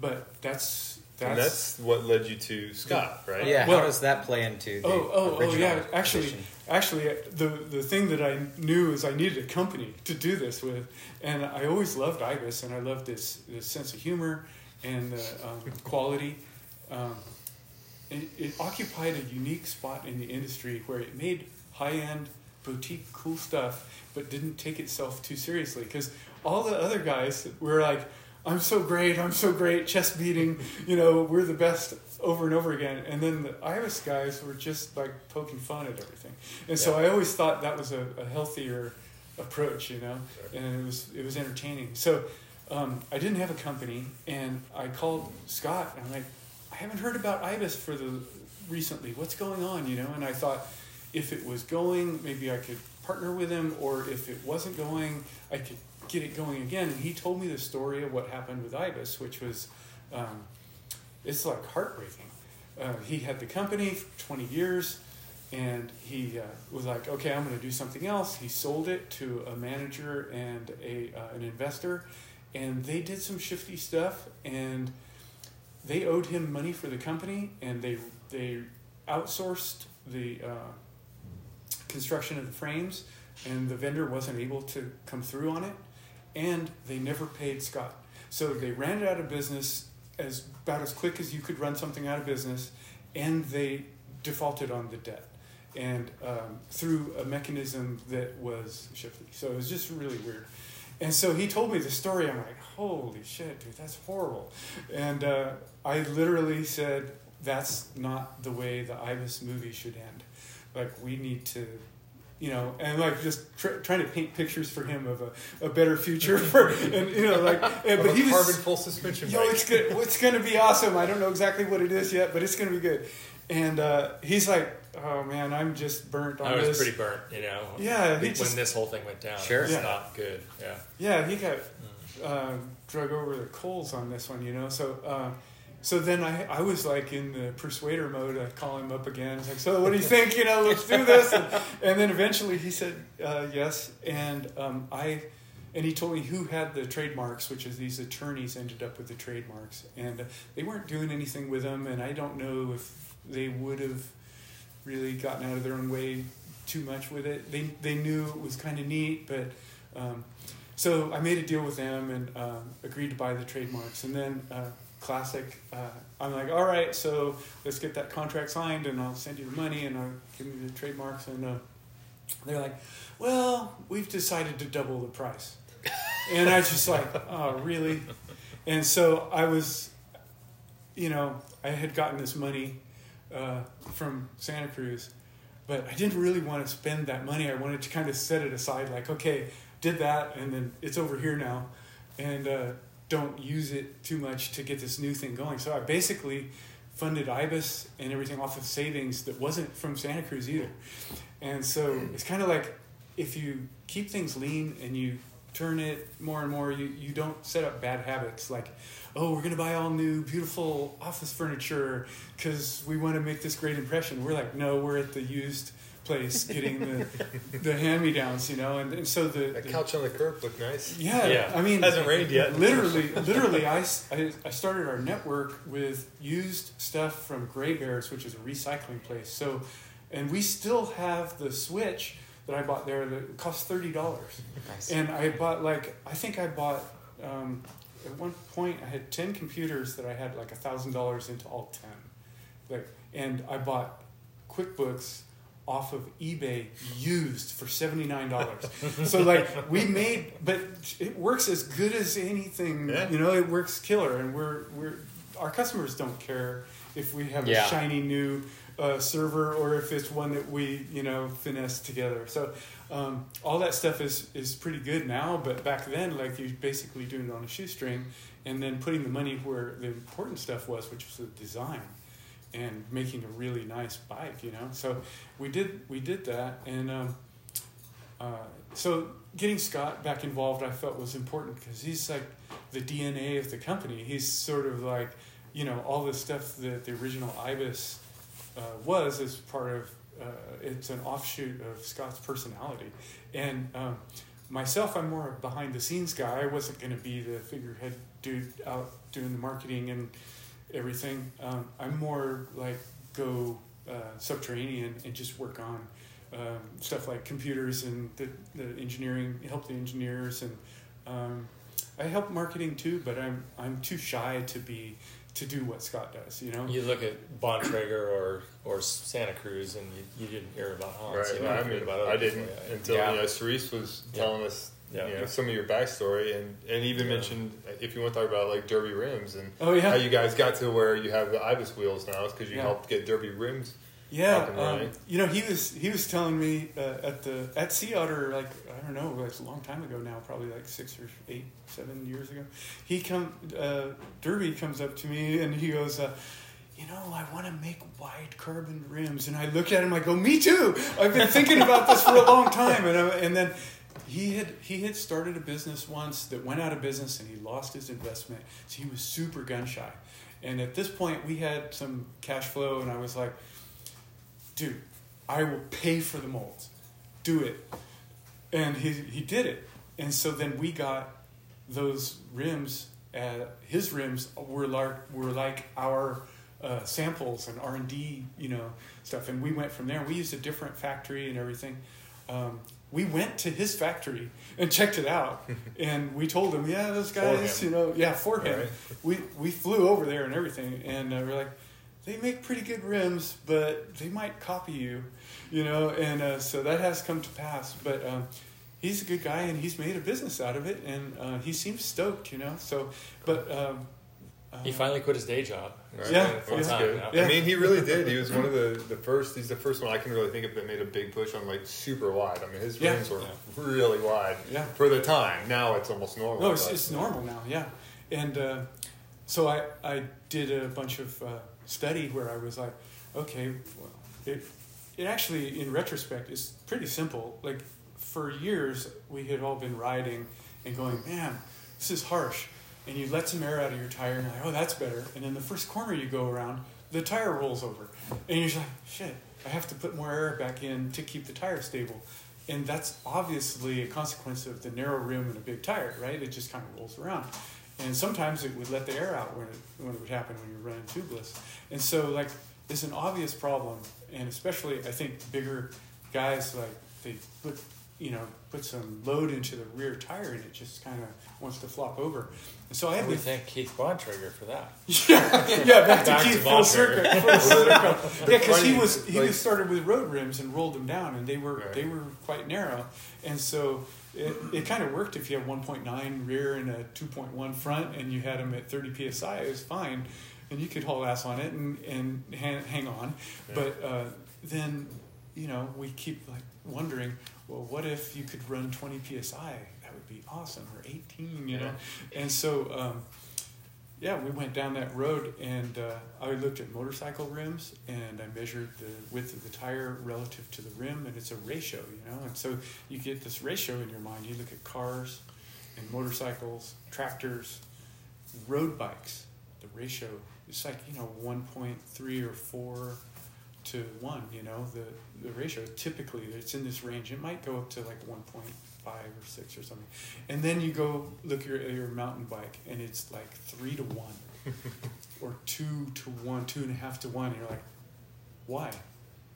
but that's that's, and that's what led you to Scott, yeah. right? Yeah. Well, how does that play into the oh oh oh yeah? Actually, edition? actually, the the thing that I knew is I needed a company to do this with, and I always loved Ibis, and I loved this this sense of humor and the um, quality. Um, It, it occupied a unique spot in the industry where it made high-end, boutique, cool stuff, but didn't take itself too seriously. Because all the other guys were like, I'm so great, I'm so great, chest beating, you know, we're the best over and over again. And then the Ibis guys were just like poking fun at everything. And yeah. so I always thought that was a, a healthier approach, you know, sure. and it was it was entertaining. So um, I didn't have a company, and I called Scott, and I'm like, I haven't heard about Ibis for the recently. What's going on, you know? And I thought if it was going, maybe I could partner with him, or if it wasn't going, I could get it going again. And he told me the story of what happened with Ibis, which was, um, it's like heartbreaking. Uh, he had the company for twenty years, and he uh, was like, okay, I'm going to do something else. He sold it to a manager and a uh, an investor, and they did some shifty stuff, and they owed him money for the company, and they they outsourced the uh, construction of the frames, and the vendor wasn't able to come through on it, and they never paid Scott. So they ran it out of business as about as quick as you could run something out of business, and they defaulted on the debt, and um, through a mechanism that was shifty. So it was just really weird. And so he told me the story. I'm like, holy shit, dude, that's horrible. And uh, I literally said, that's not the way the Ibis movie should end. Like, we need to, you know, and like just tr- trying to paint pictures for him of a, a better future. For, and, you know, like, and, but he was. Carbon full suspension. Yo, it's good. It's going to be awesome. I don't know exactly what it is yet, but it's going to be good. And uh, he's like, oh man, I'm just burnt on this. I was this. pretty burnt, you know. Yeah, when, just, when this whole thing went down, sure, it's yeah. not good. Yeah, yeah, he got mm. uh, drug over the coals on this one, you know. So, uh, so then I, I was like in the persuader mode. I call him up again. I was like, so what do you think? You know, let's do this. And, and then eventually he said uh, yes, and um, I, and he told me who had the trademarks, which is these attorneys ended up with the trademarks, and they weren't doing anything with them, and I don't know if they would have really gotten out of their own way too much with it. They they knew it was kind of neat, but um, so I made a deal with them and um, agreed to buy the trademarks. And then uh, classic, uh, I'm like, all right, so let's get that contract signed, and I'll send you the money, and I'll give me the trademarks. And uh, they're like, well, we've decided to double the price. And I was just like, oh, really? And so I was, you know, I had gotten this money Uh, from Santa Cruz, but I didn't really want to spend that money. I wanted to kind of set it aside, like, okay, did that, and then it's over here now, and uh, don't use it too much to get this new thing going. So I basically funded Ibis and everything off of savings that wasn't from Santa Cruz either. And so it's kind of like if you keep things lean and you turn it more and more, you, you don't set up bad habits like, oh, we're going to buy all new beautiful office furniture because we want to make this great impression. We're like, no, we're at the used place getting the the hand-me-downs, you know. And, and so the, the... couch on the curb looked nice. Yeah. yeah. I mean... hasn't rained yet. Literally, literally, I, I started our network with used stuff from Gray Bears, which is a recycling place. So, and we still have the switch that I bought there that cost thirty dollars. Nice. And I bought like, I think I bought, um, at one point I had ten computers that I had like one thousand dollars into all ten. Like, and I bought QuickBooks off of eBay used for seventy-nine dollars. So like we made, but it works as good as anything, yeah. You know, it works killer. And we're, we're, our customers don't care if we have yeah. a shiny new uh, server or if it's one that we, you know, finesse together. So um, all that stuff is, is pretty good now, but back then, like you're basically doing it on a shoestring and then putting the money where the important stuff was, which was the design and making a really nice bike, you know? So we did, we did that. And um, uh, so getting Scott back involved, I felt was important because he's like the D N A of the company. He's sort of like, you know, all the stuff that the original Ibis uh, was as part of, uh, it's an offshoot of Scott's personality. And um, myself, I'm more a behind the scenes guy. I wasn't going to be the figurehead dude out doing the marketing and everything. Um, I'm more like go uh, subterranean and just work on um, stuff like computers and the, the engineering, help the engineers. And um, I help marketing too, but I'm I'm too shy to be to do what Scott does, you know? You look at Bontrager or or Santa Cruz and you, you didn't hear about Hans. Right. You know, I, mean, about I didn't people. Until, yeah. you know, Cerise was telling yeah. us yeah. you know, yeah. some of your backstory and, and even yeah. mentioned, if you want to talk about like Derby rims and oh, yeah. how you guys got to where you have the Ibis wheels now, it's because you yeah. helped get Derby rims yeah, up and running. Um, you know, he was, he was telling me uh, at the at Sea Otter, like, I don't know, it was a long time ago now, probably like six or eight, seven years ago. He come, uh, Derby comes up to me and he goes, uh, you know, I want to make wide carbon rims. And I looked at him, I go, me too. I've been thinking about this for a long time. And I, and then he had he had started a business once that went out of business and he lost his investment. So he was super gun shy. And at this point, we had some cash flow and I was like, dude, I will pay for the molds. Do it. And he he did it. And so then we got those rims. At, his rims were, lar- were like our uh, samples and R and D, you know, stuff. And we went from there. We used a different factory and everything. Um, we went to his factory and checked it out. And we told him, yeah, those guys, you know, yeah, for him. Right. We, we flew over there and everything. And uh, we're like, they make pretty good rims, but they might copy you, you know, and uh, so that has come to pass. But um, he's a good guy, and he's made a business out of it, and uh, he seems stoked, you know. So, but um, uh, he finally quit his day job. Right? Yeah, well, that's good. Yeah. I mean, he really did. He was one of the, the first. He's the first one I can really think of that made a big push on like super wide. I mean, his yeah. rims were yeah. really wide yeah. for the time. Now it's almost normal. No, it's, it's normal now. Yeah, and uh, so I I did a bunch of. Uh, study where I was like, okay, well, it it actually in retrospect is pretty simple. Like for years we had all been riding and going, man, this is harsh. And you let some air out of your tire and you're like, oh, that's better. And then the first corner you go around, the tire rolls over. And you're like, shit, I have to put more air back in to keep the tire stable. And that's obviously a consequence of the narrow rim and a big tire, right? It just kind of rolls around. And sometimes it would let the air out when it, when it would happen when you're running tubeless. And so, like, it's an obvious problem. And especially, I think, bigger guys, like, they put, you know, put some load into the rear tire and it just kind of wants to flop over. And so I had we to... thank Keith Bontrager for that. yeah, yeah, back to back Keith, to full circle. Full circle. Yeah, because he was, he like, was started with road rims and rolled them down, and they were, right. they were quite narrow. And so... It, it kind of worked if you had one point nine rear and a two point one front and you had them at thirty P S I, it was fine. And you could haul ass on it and, and hang, hang on. Yeah. But uh, then, you know, we keep like wondering, well, what if you could run twenty P S I? That would be awesome. Or eighteen, you know? Yeah. And so, um, yeah, we went down that road and uh, I looked at motorcycle rims and I measured the width of the tire relative to the rim, and it's a ratio, you know? And so you get this ratio in your mind. You look at cars and motorcycles, tractors, road bikes. The ratio is like, you know, one point three or four to one, you know, the, the ratio. Typically, it's in this range. It might go up to like one point five or six or something, and then you go look at your, your mountain bike and it's like three to one or two to one, two and a half to one. And you're like, why?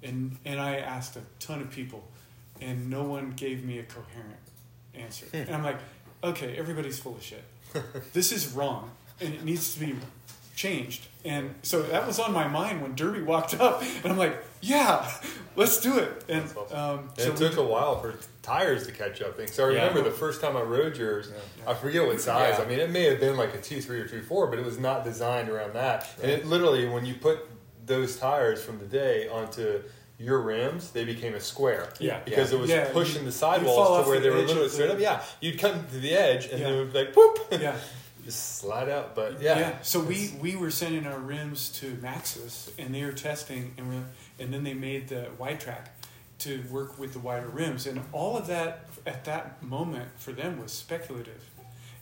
And and I asked a ton of people, and no one gave me a coherent answer. Hmm. And I'm like, okay, everybody's full of shit. This is wrong, and it needs to be changed. And so that was on my mind when Derby walked up, and I'm like, yeah, let's do it. And awesome. um, so it took we, a while for tires to catch up. So I remember yeah. the first time I rode yours, yeah, yeah. I forget what size. Yeah. I mean, it may have been like a two three or two four, but it was not designed around that. Right. And it literally, when you put those tires from the day onto your rims, they became a square. Yeah. Because yeah. it was yeah. pushing you, the sidewalls to where the they were literally straight up. Yeah. You'd come to the edge, and yeah. then it would be like, whoop. Yeah. Just slide out, but yeah. yeah. So we, we were sending our rims to Maxxis, and they were testing, and we and then they made the wide track to work with the wider rims, and all of that at that moment for them was speculative,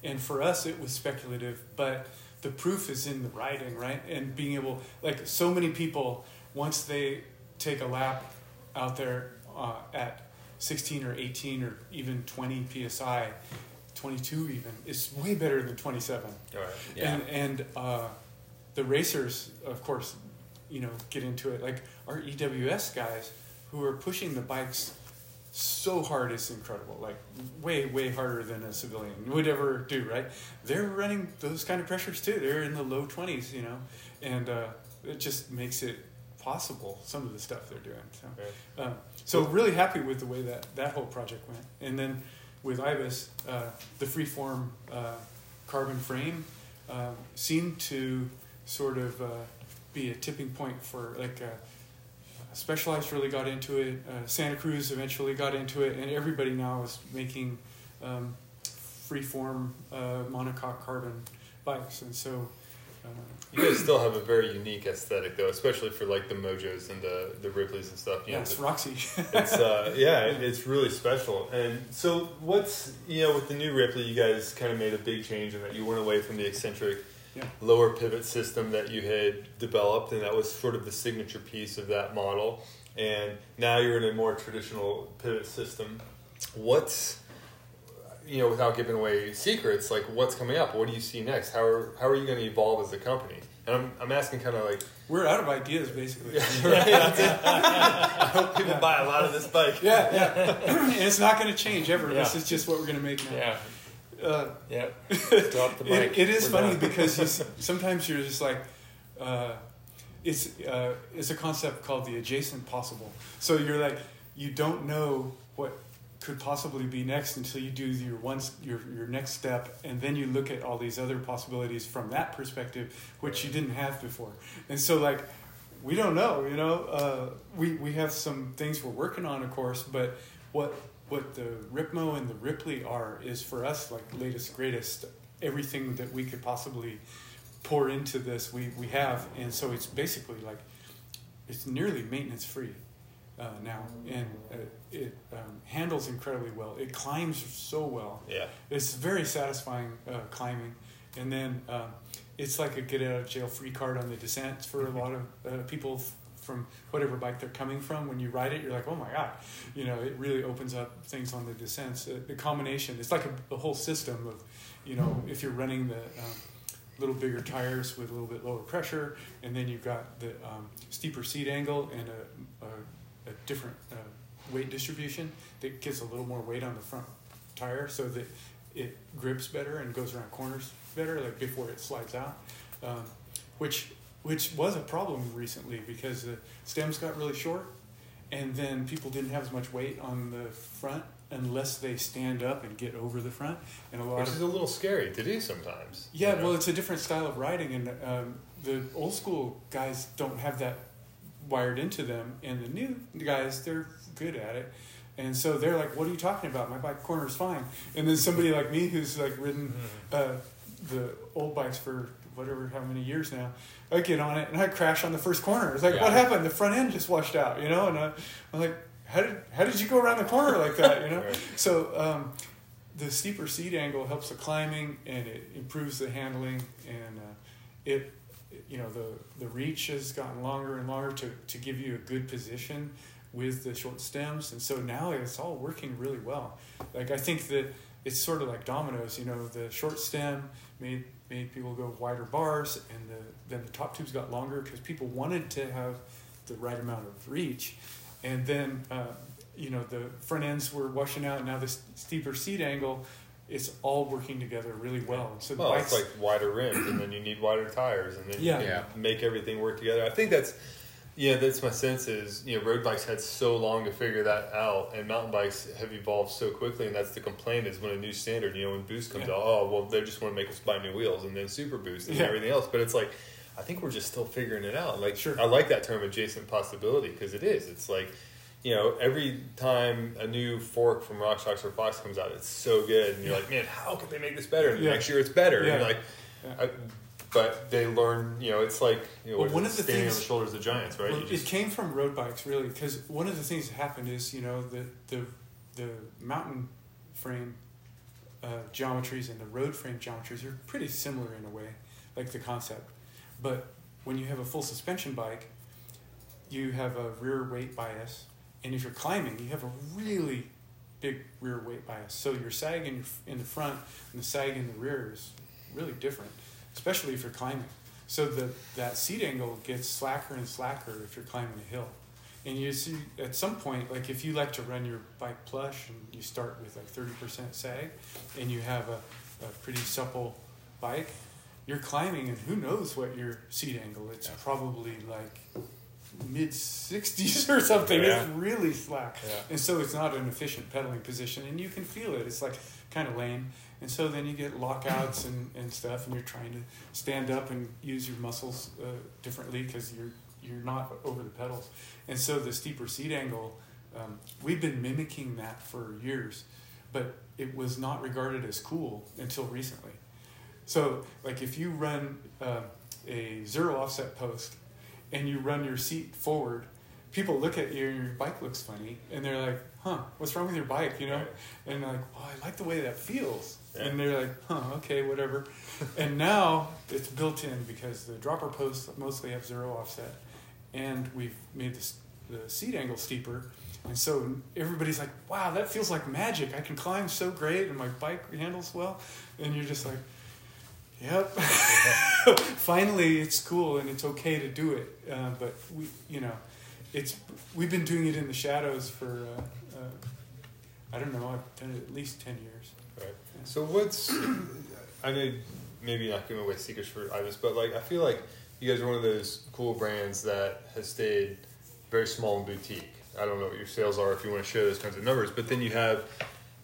and for us it was speculative. But the proof is in the riding, right? And being able, like so many people, once they take a lap out there uh, at sixteen or eighteen or even twenty P S I. twenty-two even is way better than twenty-seven. All right. Yeah. And and uh, the racers, of course, you know, get into it. Like our E W S guys who are pushing the bikes so hard, it's incredible. Like way, way harder than a civilian would ever do, right? They're running those kind of pressures too. They're in the low twenties, you know, and uh, it just makes it possible, some of the stuff they're doing. So, um, so really happy with the way that that whole project went. And then with Ibis, uh, the freeform uh, carbon frame uh, seemed to sort of uh, be a tipping point for, like, uh, Specialized really got into it, uh, Santa Cruz eventually got into it, and everybody now is making um, freeform uh, monocoque carbon bikes, and so... Uh, you guys still have a very unique aesthetic, though, especially for like the Mojos and the, the Ripleys and stuff. You yeah, know, it's the, Roxy. it's uh, yeah, it, it's really special. And so, what's you know, with the new Ripley, you guys kind of made a big change in that you went away from the eccentric yeah. lower pivot system that you had developed, and that was sort of the signature piece of that model. And now you're in a more traditional pivot system. What's you know, without giving away secrets, like what's coming up? What do you see next? How are how are you going to evolve as a company? And I'm I'm asking kind of like... We're out of ideas, basically. Yeah, right? That's it. I hope people yeah. buy a lot of this bike. Yeah, yeah. And it's not going to change ever. Yeah. This is just what we're going to make now. Yeah. Uh, yeah. Drop the bike. It, it is we're funny done. Because you see, sometimes you're just like... Uh, it's uh, it's a concept called the adjacent possible. So you're like, you don't know what... could possibly be next until you do your one your your next step, and then you look at all these other possibilities from that perspective, which you didn't have before. And so, like, we don't know, you know. Uh, we we have some things we're working on, of course, but what what the Ripmo and the Ripley are is for us like latest greatest. Everything that we could possibly pour into this, we we have, and so it's basically like it's nearly maintenance free. Uh, now and uh, it um, handles incredibly well. It climbs so well. Yeah, it's very satisfying uh, climbing, and then uh, it's like a get out of jail free card on the descent for a lot of uh, people f- from whatever bike they're coming from. When you ride it, you're like, oh my god, you know, it really opens up things on the descents. Uh, the combination, it's like a, a whole system of, you know, if you're running the. Um, little bigger tires with a little bit lower pressure, and then you've got the um, steeper seat angle and a, a A different uh, weight distribution that gives a little more weight on the front tire so that it grips better and goes around corners better, like before it slides out, um, which which was a problem recently because the stems got really short, and then people didn't have as much weight on the front unless they stand up and get over the front, and a lot which of, is a little scary to do sometimes. Yeah, you know? Well, it's a different style of riding, and um, the old school guys don't have that wired into them, and the new guys, they're good at it, and so they're like, what are you talking about, my bike corner's fine. And then somebody like me who's like ridden uh, the old bikes for whatever how many years now, I get on it and I crash on the first corner. It's like yeah. what happened, the front end just washed out, you know, and I, I'm like how did how did you go around the corner like that, you know. Right. So um, the steeper seat angle helps the climbing, and it improves the handling, and uh, it you know, the, the reach has gotten longer and longer to, to give you a good position with the short stems. And so now it's all working really well. Like, I think that it's sort of like dominoes, you know, the short stem made, made people go wider bars, and the, then the top tubes got longer because people wanted to have the right amount of reach. And then, uh, you know, the front ends were washing out. Now the steeper seat angle, it's all working together really well. So the well, bike's, it's like wider rims, and then you need wider tires, and then yeah. you yeah. make everything work together. I think that's, yeah, that's my sense is, you know, road bikes had so long to figure that out, and mountain bikes have evolved so quickly, and that's the complaint is when a new standard, you know, when Boost comes yeah. out, oh, well, they just want to make us buy new wheels, and then Super Boost and yeah. everything else. But it's like, I think we're just still figuring it out. Like, sure. I like that term adjacent possibility, because it is. It's like, you know, every time a new fork from RockShox or Fox comes out, it's so good. And you're yeah. like, man, how could they make this better? And yeah. next year it's better. Yeah. And like, yeah. I, but they learn, you know, it's like, you know, well, one of the standing things, on the shoulders of giants, right? Well, just, it came from road bikes, really, because one of the things that happened is, you know, the the, the mountain frame uh, geometries and the road frame geometries are pretty similar in a way, like the concept. But when you have a full suspension bike, you have a rear weight bias. And if you're climbing, you have a really big rear weight bias. So your sag in, your, in the front and the sag in the rear is really different, especially if you're climbing. So the, that seat angle gets slacker and slacker if you're climbing a hill. And you see at some point, like if you like to run your bike plush and you start with like thirty percent sag and you have a, a pretty supple bike, you're climbing and who knows what your seat angle. It's yeah. probably like mid sixties or something. Yeah. It's really slack. Yeah. And so it's not an efficient pedaling position, and you can feel it. It's like kind of lame. And so then you get lockouts and, and stuff, and you're trying to stand up and use your muscles uh, differently because you're you're not over the pedals. And so the steeper seat angle, um, we've been mimicking that for years, but it was not regarded as cool until recently. So like if you run uh, a zero offset post and you run your seat forward, people look at you and your bike looks funny, and they're like, huh, what's wrong with your bike, you know? Right. And they're like, oh, I like the way that feels. Yeah. And they're like, huh, okay, whatever. And now it's built in because the dropper posts mostly have zero offset, and we've made this, the seat angle steeper. And so everybody's like, wow, that feels like magic. I can climb so great, and my bike handles well. And you're just like, yep. Finally, it's cool and it's okay to do it. Uh, but we, you know, it's we've been doing it in the shadows for uh, uh, I don't know, I've done it at least ten years. Right. Yeah. So what's I know maybe not giving away secrets for Ibis, but like I feel like you guys are one of those cool brands that has stayed very small and boutique. I don't know what your sales are if you want to share those kinds of numbers, but then you have.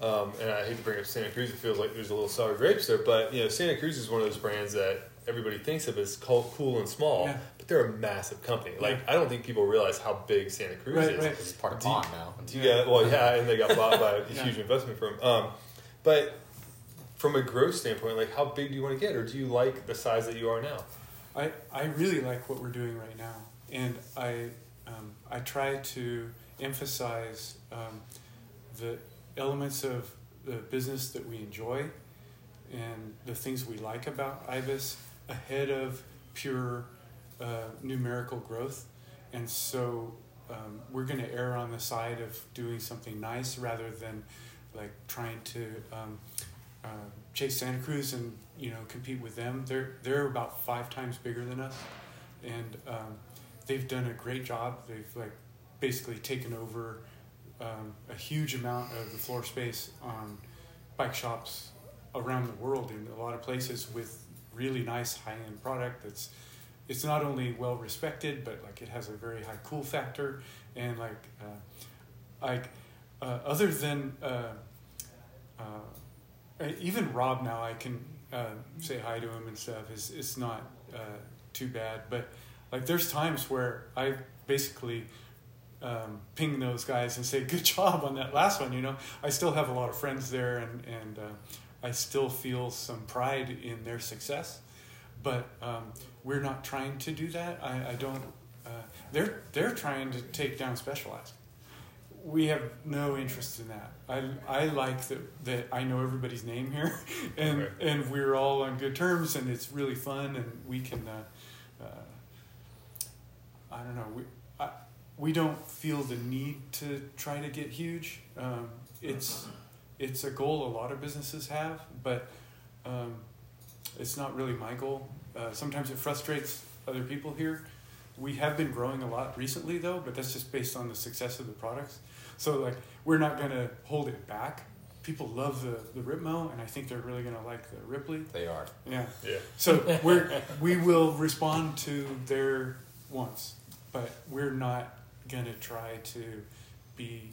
Um, and I hate to bring up Santa Cruz. It feels like there's a little sour grapes there. But, you know, Santa Cruz is one of those brands that everybody thinks of as cool and small. Yeah. But they're a massive company. Like, yeah. I don't think people realize how big Santa Cruz right, is. Right. It's part of Bond now. Yeah, well, yeah, and they got bought by a huge yeah. investment firm. Um, but from a growth standpoint, like, how big do you want to get? Or do you like the size that you are now? I, I really like what we're doing right now. And I, um, I try to emphasize um, the elements of the business that we enjoy and the things we like about Ibis ahead of pure uh, numerical growth. And so um, we're going to err on the side of doing something nice rather than like trying to um, uh, chase Santa Cruz and, you know, compete with them. They're, they're about five times bigger than us. And um, they've done a great job. They've like basically taken over Um, a huge amount of the floor space on bike shops around the world in a lot of places with really nice high-end product that's it's not only well respected, but like it has a very high cool factor. And like uh, like uh, other than uh, uh, even Rob now I can uh, say hi to him and stuff. It's, it's not uh, too bad, but like there's times where I basically Um, ping those guys and say, good job on that last one, you know. I still have a lot of friends there, and, and uh, I still feel some pride in their success. But um, we're not trying to do that. I, I don't... Uh, they're, they're trying to take down Specialized. We have no interest in that. I, I like that, that I know everybody's name here, and, right. and we're all on good terms, and it's really fun, and we can... Uh, uh, I don't know... We, I, We don't feel the need to try to get huge. Um, it's it's a goal a lot of businesses have, but um, it's not really my goal. Uh, sometimes it frustrates other people here, We have been growing a lot recently, though, but that's just based on the success of the products. So, like, we're not going to hold it back. People love the, the Ripmo, and I think they're really going to like the Ripley. They are. Yeah. Yeah. So we're, we will respond to their wants, but we're not going to try to be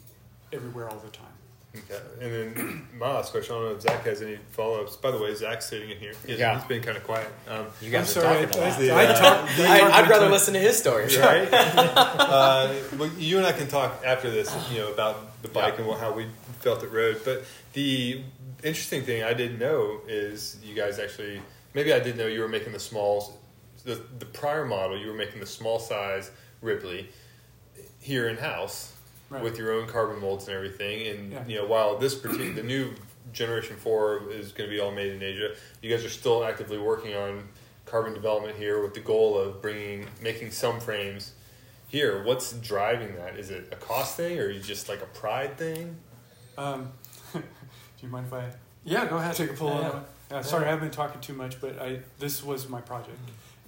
everywhere all the time. Okay. And then my last question, I don't know if Zach has any follow-ups. By the way, Zach's sitting in here. He's, yeah. he's been kind of quiet. Um, you guys I'm are sorry, talking I, the, uh, I talk, I, I'd rather time. listen to his stories. Right? uh, well, you and I can talk after this, you know, about the bike yeah. and how we felt it rode. But the interesting thing I didn't know is you guys actually, maybe I did know you were making the smalls. The, the prior model, you were making the small size Ripley here in-house. Right. With your own carbon molds and everything, and yeah. you know, while this particular the new generation four is going to be all made in Asia, you guys are still actively working on carbon development here with the goal of bringing making some frames here. What's driving that? Is it a cost thing, or is it just like a pride thing? Um, do you mind if I? Yeah, go ahead. Take a pull on that one. Yeah, yeah. Sorry, I've been talking too much, but I this was my project,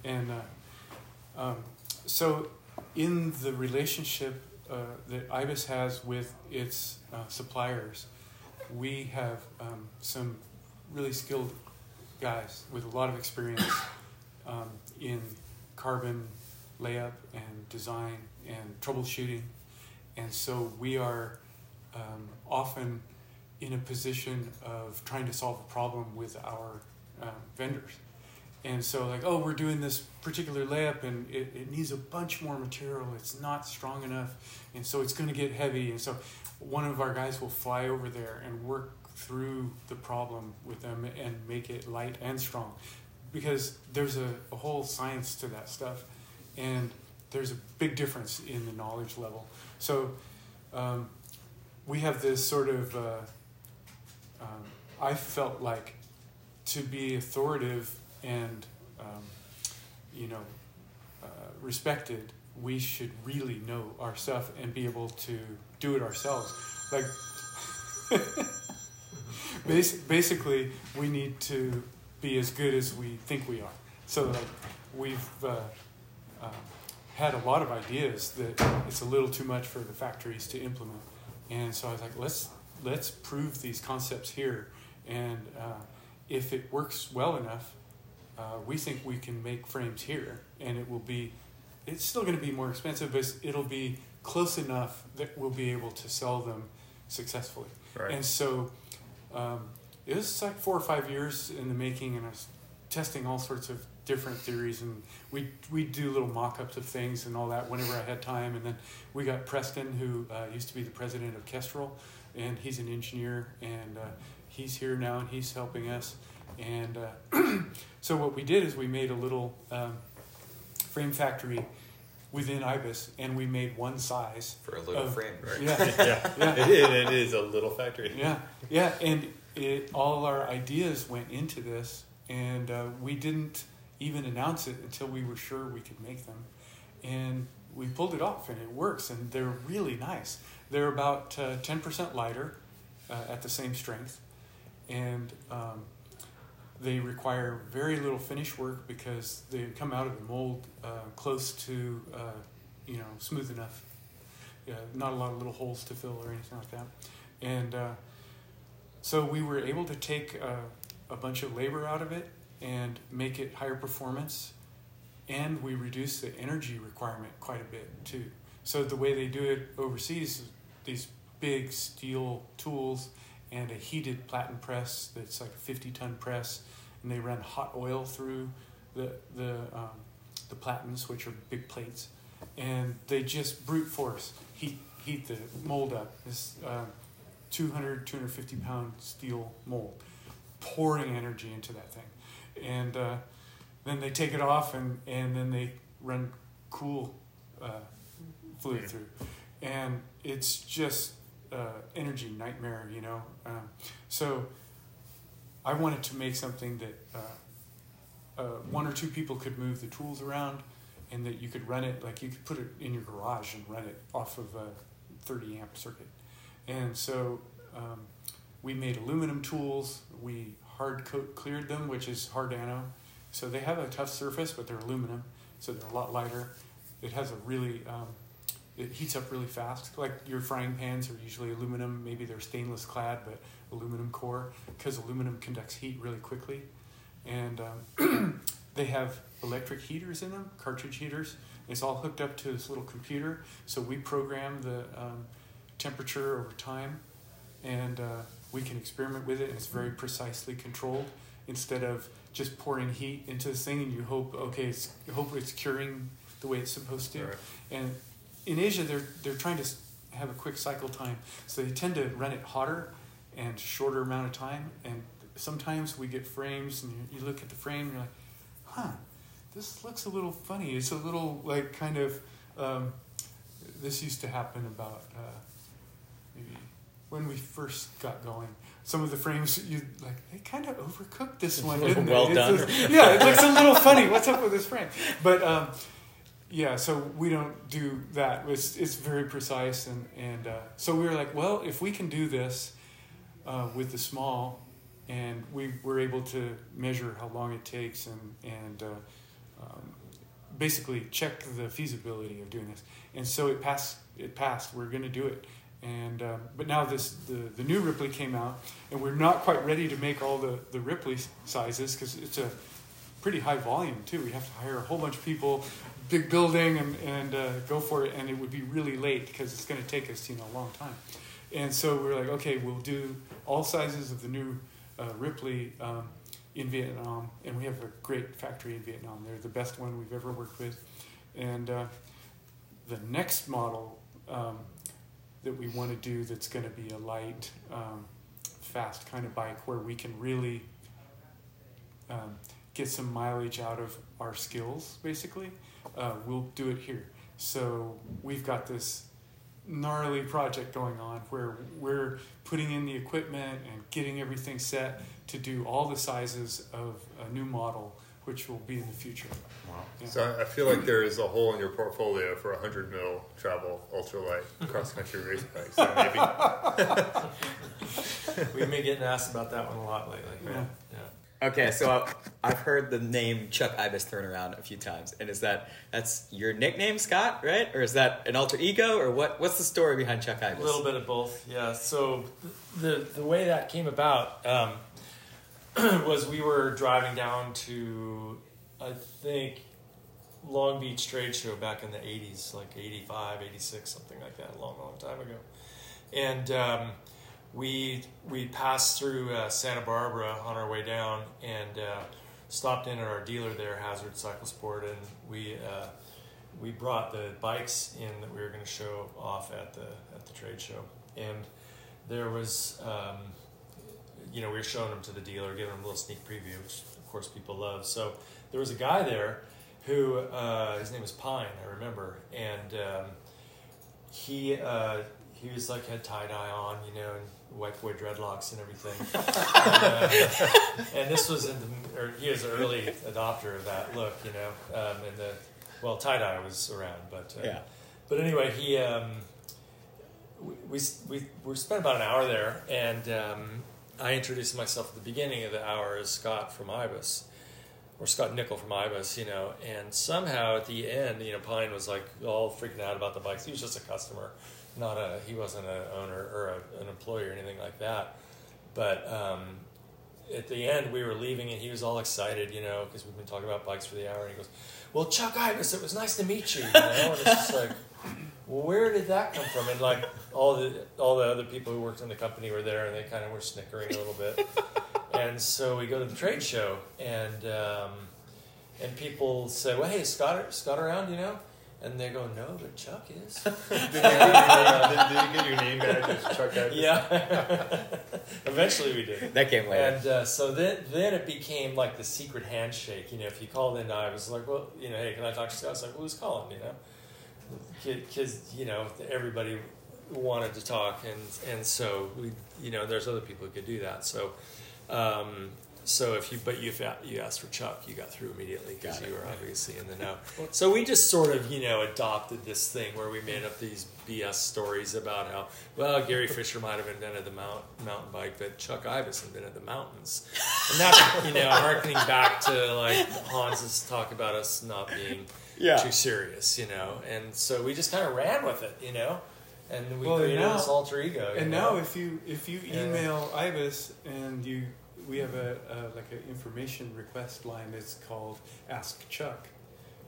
and uh, um, so in the relationship. Uh, that Ibis has with its uh, suppliers, we have um, some really skilled guys with a lot of experience um, in carbon layup and design and troubleshooting, and so we are um, often in a position of trying to solve a problem with our uh, vendors. And so like, oh, we're doing this particular layup and it, it needs a bunch more material. It's not strong enough. And so it's going to get heavy. And so one of our guys will fly over there and work through the problem with them and make it light and strong. Because there's a, a whole science to that stuff. And there's a big difference in the knowledge level. So um, we have this sort of, uh, um, I felt like to be authoritative and, um, you know, uh, respected, we should really know our stuff and be able to do it ourselves. Like, basic, basically, we need to be as good as we think we are. So, like, we've uh, uh, had a lot of ideas that it's a little too much for the factories to implement. And so I was like, let's let's prove these concepts here. And uh, if it works well enough, Uh, we think we can make frames here, and it will be, it's still going to be more expensive, but it'll be close enough that we'll be able to sell them successfully. Right. And so um, it was like four or five years in the making, and I was testing all sorts of different theories, and we we do little mock-ups of things and all that whenever I had time. And then we got Preston, who uh, used to be the president of Kestrel, and he's an engineer, and uh, he's here now, and he's helping us. And uh, so what we did is we made a little um, frame factory within Ibis, and we made one size for a little of, frame, right? Yeah, yeah, yeah. It, it is a little factory. Yeah, yeah, and it, all our ideas went into this, and uh, we didn't even announce it until we were sure we could make them, and we pulled it off, and it works, and they're really nice. They're about uh, ten percent lighter uh, at the same strength, and um, they require very little finish work because they come out of the mold uh, close to, uh, you know, smooth enough. Uh, not a lot of little holes to fill or anything like that. And uh, so we were able to take uh, a bunch of labor out of it and make it higher performance. And we reduced the energy requirement quite a bit too. So the way they do it overseas, these big steel tools and a heated platen press that's like a fifty-ton press, and they run hot oil through the the um, the platens, which are big plates, and they just brute force heat heat the mold up. This uh, two hundred, two hundred fifty pound steel mold, pouring energy into that thing, and uh, then they take it off, and, and then they run cool uh, fluid yeah. through, and it's just. Uh, energy nightmare, you know. Um, so I wanted to make something that uh, uh, one or two people could move the tools around, and that you could run it, like you could put it in your garage and run it off of a thirty amp circuit. And so um, we made aluminum tools. We hard coat cleared them, which is hard anode. So they have a tough surface, but they're aluminum, so they're a lot lighter. it has a really, um, it heats up really fast. Like your frying pans are usually aluminum, maybe they're stainless clad, but aluminum core, because aluminum conducts heat really quickly. And um, they have electric heaters in them, cartridge heaters. It's all hooked up to this little computer, so we program the um, temperature over time, and uh, we can experiment with it, and it's very precisely controlled, instead of just pouring heat into this thing and you hope, okay, it's, hopefully it's curing the way it's supposed to. Right. And in Asia, they're they're trying to have a quick cycle time, so they tend to run it hotter and shorter amount of time, and sometimes we get frames, and you, you look at the frame, and you're like, huh, this looks a little funny. It's a little, like, kind of, um, this used to happen about, uh, maybe when we first got going. Some of the frames, you like, they kind of overcooked this one, didn't they? Well done. Just, yeah, it looks a little funny. What's up with this frame? But, um, yeah, so we don't do that. It's, it's very precise, and, and uh, so we were like, well, if we can do this uh, with the small, and we were able to measure how long it takes and and uh, um, basically check the feasibility of doing this. And so it passed. It passed. We're going to do it. And uh, but now this the, the new Ripley came out, and we're not quite ready to make all the, the Ripley sizes because it's a pretty high volume too. We have to hire a whole bunch of people, big building, and and uh, go for it. And it would be really late because it's going to take us, you know, a long time. And so we're like, okay, we'll do all sizes of the new Uh, Ripley um, in Vietnam, and we have a great factory in Vietnam. They're the best one we've ever worked with. And uh, the next model um, that we want to do, that's going to be a light, um, fast kind of bike where we can really um, get some mileage out of our skills, basically, uh, we'll do it here. So we've got this gnarly project going on where we're putting in the equipment and getting everything set to do all the sizes of a new model, which will be in the future. Wow. Yeah. So I feel like there is a hole in your portfolio for a hundred mil travel ultralight cross country race bikes. So maybe we've been getting asked about that one a lot lately. Yeah. Right? Yeah. Okay, so I've heard the name Chuck Ibis thrown around a few times, and is that that's your nickname, Scott, right? Or is that an alter ego, or what? What's the story behind Chuck Ibis? A little bit of both, yeah. So the the way that came about um, was we were driving down to, I think, Long Beach Trade Show back in the eighties, like eighty-five, eighty-six, something like that, a long, long time ago, and. Um, We we passed through uh, Santa Barbara on our way down and uh, stopped in at our dealer there, Hazard Cycle Sport, and we uh, we brought the bikes in that we were going to show off at the at the trade show. And there was, um, you know, we were showing them to the dealer, giving them a little sneak preview, which of course people love. So there was a guy there who uh, his name was Pine, I remember, and um, he uh, he was like had tie dye on, you know. And, white boy dreadlocks and everything, and, uh, and this was in the, or he was an early adopter of that look, you know, um, and the, well, tie-dye was around, but, uh, yeah. But anyway, he, um, we, we, we spent about an hour there, and um, I introduced myself at the beginning of the hour as Scott from Ibis, or Scott Nicol from Ibis, you know, and somehow at the end, you know, Pine was like all freaking out about the bikes. He was just a customer. Not a, he wasn't an owner or a, an employee or anything like that. But um, at the end, we were leaving, and he was all excited, you know, because we've been talking about bikes for the hour. And he goes, "Well, Chuck Ibis, it was nice to meet you." You know, and it's just like, well, where did that come from? And like all the all the other people who worked in the company were there, and they kind of were snickering a little bit. And so we go to the trade show, and um, and people say, "Well, hey, is Scott Scott around?" You know. And they go, "No, but Chuck is." did, they get your, uh, did, did you get your name back as Chuck Ibis? Yeah. Eventually we did. That came later. And uh, so then, then it became like the secret handshake. You know, if you called in, I was like, well, you know, hey, can I talk to Scott? I was like, well, who's calling, you know? Because, you know, everybody wanted to talk. And, and so, we, you know, there's other people who could do that. So um, So if you, but you found, you asked for Chuck, you got through immediately because you were obviously in the know. So we just sort of, you know, adopted this thing where we made up these B S stories about how, well, Gary Fisher might have invented the mount, mountain bike, but Chuck Ibis invented the mountains. And that's, you know, harkening back to like Hans's talk about us not being yeah. too serious, you know. And so we just kind of ran with it, you know. And we well, created now, this alter ego. And know? now if you if you email yeah. Ibis and you... We have a, a like an information request line that's called Ask Chuck.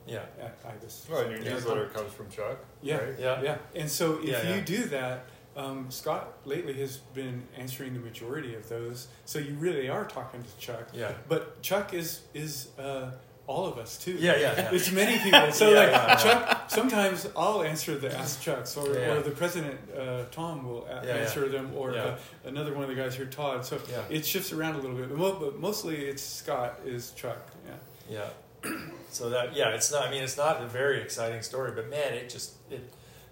Yeah. At Ibis. Well, and your yeah. newsletter comes from Chuck. Yeah. Right? Yeah. Yeah. And so if yeah, you yeah. do that, um, Scott lately has been answering the majority of those. So you really are talking to Chuck. Yeah. But Chuck is is uh, all of us too. Yeah. Yeah. yeah. It's many people. So yeah, like yeah, Chuck. Yeah. Sometimes I'll answer the Ask Chucks, or, yeah. or the president uh, Tom will a- yeah, answer yeah. them, or yeah. the, another one of the guys here, Todd. So yeah. it shifts around a little bit, but mostly it's Scott is Chuck. Yeah. Yeah. So that yeah, it's not. I mean, it's not a very exciting story, but man, it just it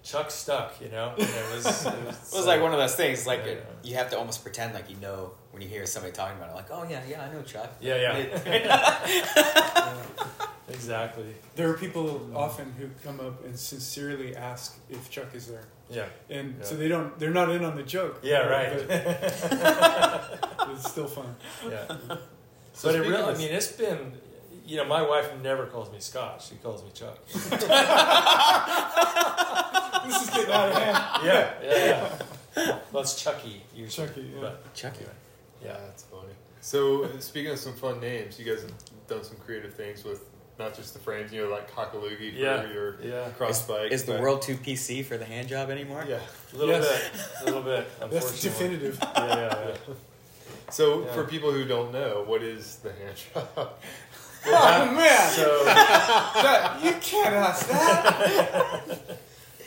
Chuck stuck, you know. And it was it was, it was so, like one of those things. Like yeah, it, yeah. you have to almost pretend like you know when you hear somebody talking about it. Like, oh yeah, yeah, I know Chuck. Yeah, yeah. yeah. Exactly. There are people often who come up and sincerely ask if Chuck is there. Yeah. And yeah. so they don't, they're not in on the joke. Yeah, right. But it's still fun. Yeah. So but it really, I mean, it's been, you know, my wife never calls me Scott. She calls me Chuck. This is getting out of hand. Yeah, yeah, yeah. Well, it's Chucky. Usually. Chucky, yeah. But, Chucky. Anyway. Yeah, that's funny. So, speaking of some fun names, you guys have done some creative things with not just the frames, you know, like Cockaloogee for yeah, your yeah. cross bike. Is, is the world too P C for the hand job anymore? Yeah. A little yes. bit. A little bit, unfortunately. That's definitive. Yeah, yeah, yeah. So, yeah. for people who don't know, what is the hand job? Well, oh, man! So, that, you can't ask that!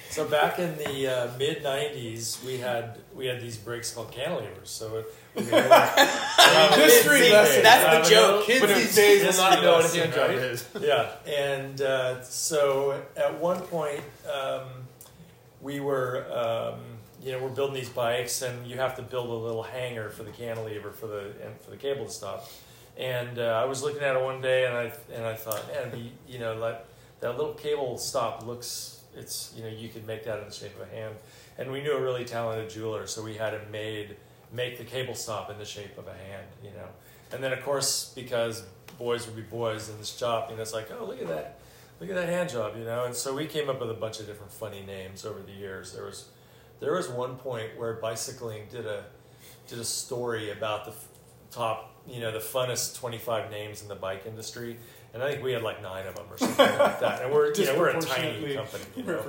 So, back in the uh, mid-nineties, we had we had these brakes called cantilevers. So, it, you know, uh, history lesson. That's the joke. Kids these days will not know what a hand job is. Yeah, and uh, so at one point um, we were, um, you know, we're building these bikes, and you have to build a little hanger for the cantilever for the and for the cable to stop. And uh, I was looking at it one day, and I and I thought, man, the, you know, like that little cable stop looks, it's, you know, you could make that in the shape of a hand. And we knew a really talented jeweler, so we had it made. Make the cable stop in the shape of a hand, you know. And then, of course, because boys would be boys in this shop, you know, it's like, oh, look at that. Look at that hand job, you know. And so we came up with a bunch of different funny names over the years. There was there was one point where bicycling did a did a story about the f- top, you know, the funnest twenty-five names in the bike industry. And I think we had like nine of them or something like that. And we're, you know, we're a tiny company. You know?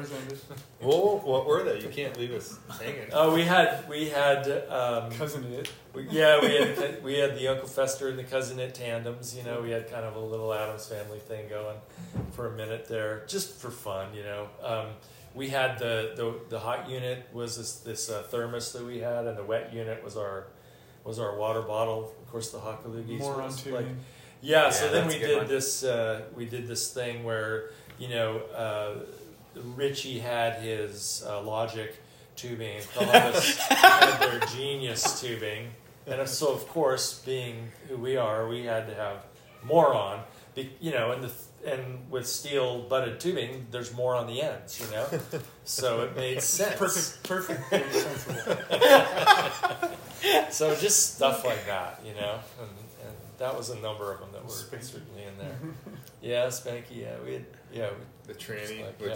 Well, what were they? You can't leave us hanging. Oh, we had, we had... Um, Cousin It. We, yeah, we had we had the Uncle Fester and the Cousin It tandems. You know, we had kind of a little Addams Family thing going for a minute there, just for fun, you know. Um, we had the, the, the hot unit was this, this uh, thermos that we had, and the wet unit was our was our water bottle. Of course, the Hockaloogies. More on two. Like, Yeah, yeah, so then we did one. this. Uh, we did this thing where, you know, uh, Richie had his uh, Logic tubing, and Columbus had their Genius tubing, and so of course, being who we are, we had to have Moron. You know, and the and with steel butted tubing, there's more on the ends. You know, so it made sense. Perfect, perfect, sensible. So just stuff like that, you know. And, that was a number of them that were Spanky. Certainly in there. Yeah, Spanky. Yeah, we had. Yeah, we, the tranny. Like, which,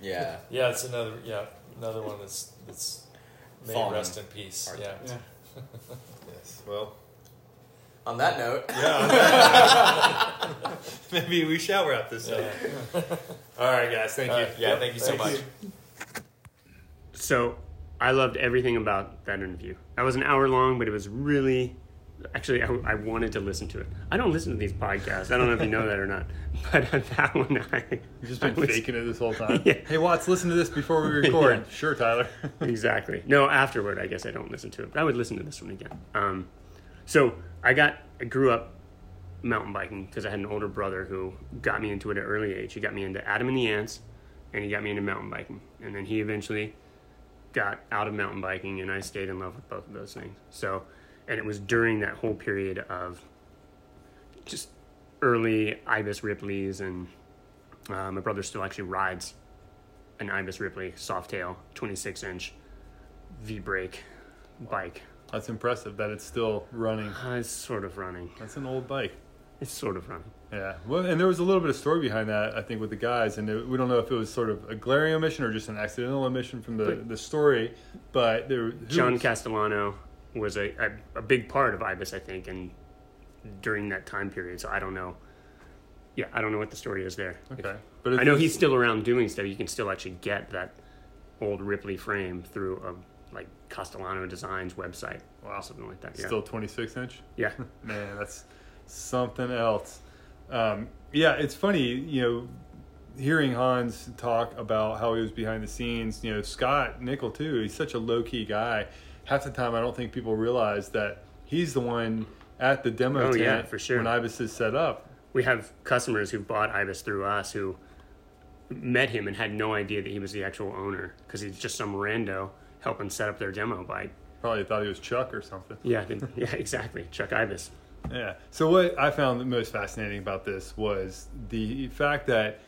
yeah. yeah, yeah, it's another. Yeah, another one that's that's may Fallen. Rest in peace. Art. Yeah. yeah. Yes. Well. On that note. Yeah. Maybe we shall wrap this up. Yeah. All right, guys. Thank you. Right. Yeah. Yep. Thank you so Thanks. much. So, I loved everything about that interview. That was an hour long, but it was really. Actually, I, I wanted to listen to it. I don't listen to these podcasts. I don't know if you know that or not. But on that one, I... You've just been was, faking it this whole time? Yeah. Hey, Watts, listen to this before we record. Yeah. Sure, Tyler. Exactly. No, afterward, I guess I don't listen to it. But I would listen to this one again. Um, so, I got... I grew up mountain biking because I had an older brother who got me into it at an early age. He got me into Adam and the Ants, and he got me into mountain biking. And then he eventually got out of mountain biking, and I stayed in love with both of those things. So... And it was during that whole period of just early Ibis Ripleys, and uh, my brother still actually rides an Ibis Ripley Softail twenty-six inch V-brake bike. That's impressive that it's still running. Uh, it's sort of running. That's an old bike. It's sort of running. Yeah. Well, and there was a little bit of story behind that, I think, with the guys. And it, we don't know if it was sort of a glaring omission or just an accidental omission from the, but, the story. But there John was... Castellano was a, a, a big part of Ibis, I think, and during that time period. So I don't know. Yeah, I don't know what the story is there. Okay. If, but I know he's still around doing stuff. You can still actually get that old Ripley frame through a like Castellano Designs website. Wow. Something like that. Yeah. Still twenty-six inch? Yeah. Man, that's something else. Um, yeah, it's funny, you know, hearing Hans talk about how he was behind the scenes. You know, Scott Nicol, too, he's such a low-key guy. Half the time, I don't think people realize that he's the one at the demo oh, tent yeah, for sure. when Ibis is set up. We have customers who bought Ibis through us who met him and had no idea that he was the actual owner because he's just some rando helping set up their demo bike. Probably thought he was Chuck or something. Yeah, yeah, exactly. Chuck Ibis. Yeah. So what I found the most fascinating about this was the fact that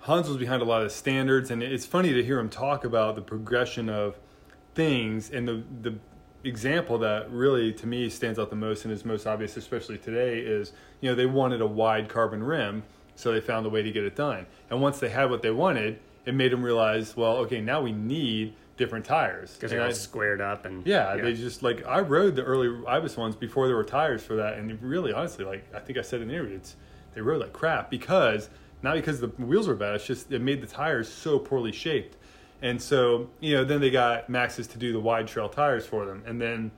Hans was behind a lot of the standards, and it's funny to hear him talk about the progression of things. And the the example that really to me stands out the most and is most obvious, especially today, is, you know, they wanted a wide carbon rim, so they found a way to get it done. And once they had what they wanted, it made them realize, well, okay, now we need different tires because they're all squared up and yeah, yeah they just like I rode the early Ibis ones before there were tires for that, and really honestly, like I think I said in the interview, it's they rode like crap because not because the wheels were bad, it's just it made the tires so poorly shaped. And so, you know, then they got Max's to do the wide trail tires for them. And then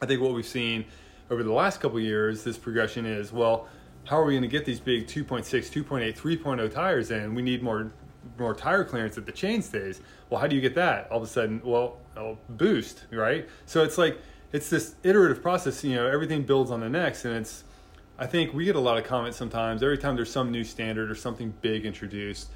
I think what we've seen over the last couple of years, this progression is, well, how are we going to get these big two point six, two point eight, three point oh tires in? We need more more tire clearance at the chain stays. Well, how do you get that? All of a sudden, well, I'll boost, right? So it's like, it's this iterative process, you know, everything builds on the next. And it's, I think we get a lot of comments sometimes, every time there's some new standard or something big introduced,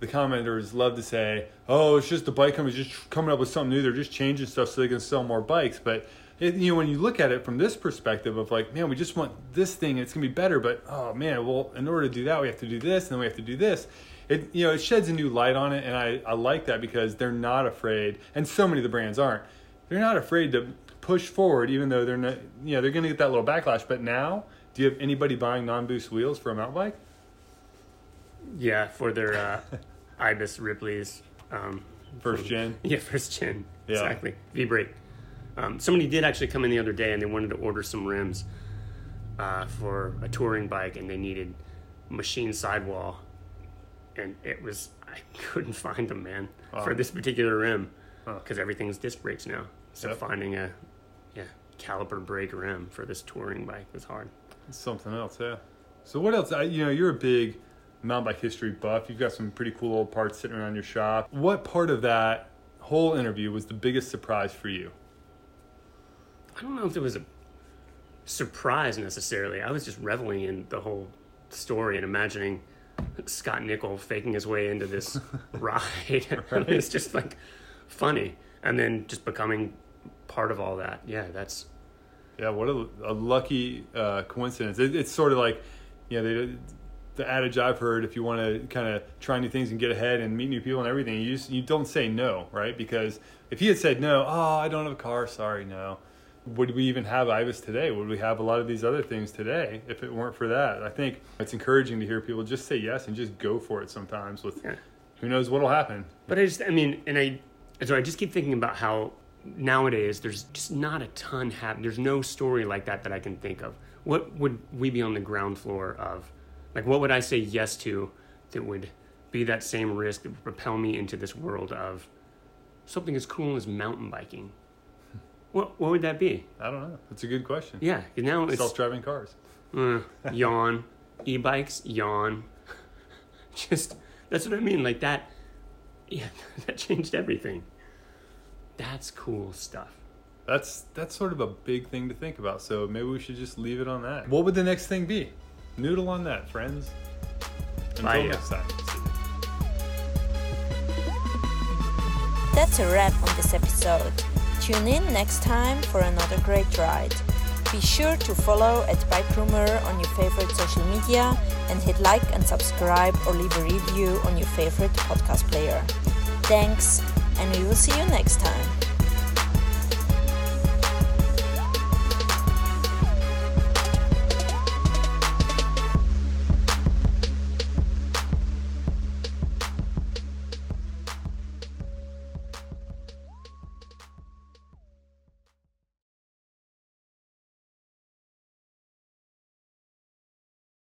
the commenters love to say, oh, it's just the bike company's just coming up with something new. They're just changing stuff so they can sell more bikes. But, it, you know, when you look at it from this perspective of like, man, we just want this thing and it's going to be better. But, oh, man, well, in order to do that, we have to do this and then we have to do this. It, you know, it sheds a new light on it, and I, I like that because they're not afraid, and so many of the brands aren't. They're not afraid to push forward, even though they're not, you know, they're going to get that little backlash. But now, do you have anybody buying non-boost wheels for a mountain bike? Yeah, for their uh, Ibis Ripley's. Um, first gen? Yeah, first gen. Yeah. Exactly. V-brake. Um, somebody did actually come in the other day, and they wanted to order some rims uh, for a touring bike, and they needed machine sidewall. And it was, I couldn't find them, man, wow. for this particular rim, because huh. everything's disc brakes now. So yep. finding a yeah, caliper brake rim for this touring bike was hard. It's something else, yeah. So what else? I, you know, you're a big mountain bike history buff. You've got some pretty cool old parts sitting around your shop. What part of that whole interview was the biggest surprise for you? I don't know if it was a surprise necessarily. I was just reveling in the whole story and imagining Scott Nicol faking his way into this ride. Right. It's just like funny, and then just becoming part of all that. Yeah, that's yeah. What a, a lucky uh, coincidence. It, it's sort of like, you know, they, the adage I've heard: if you want to kind of try new things and get ahead and meet new people and everything, you just, you don't say no, right? Because if he had said no, oh, I don't have a car, sorry, no. Would we even have Ibis today? Would we have a lot of these other things today if it weren't for that? I think it's encouraging to hear people just say yes and just go for it sometimes with yeah. who knows what'll happen. But I just, I mean, and I, so I just keep thinking about how nowadays there's just not a ton happening. There's no story like that that I can think of. What would we be on the ground floor of? Like, what would I say yes to that would be that same risk that would propel me into this world of something as cool as mountain biking? What what would that be? I don't know. That's a good question. Yeah. Now it's self-driving cars. Uh, yawn. E-bikes. Yawn. Just, that's what I mean. Like that, yeah, that changed everything. That's cool stuff. That's that's sort of a big thing to think about. So maybe we should just leave it on that. What would the next thing be? Noodle on that, friends. Until Bye, next yeah. time. That's a wrap on this episode. Tune in next time for another great ride. Be sure to follow at Bike Rumor on your favorite social media and hit like and subscribe or leave a review on your favorite podcast player. Thanks, and we will see you next time.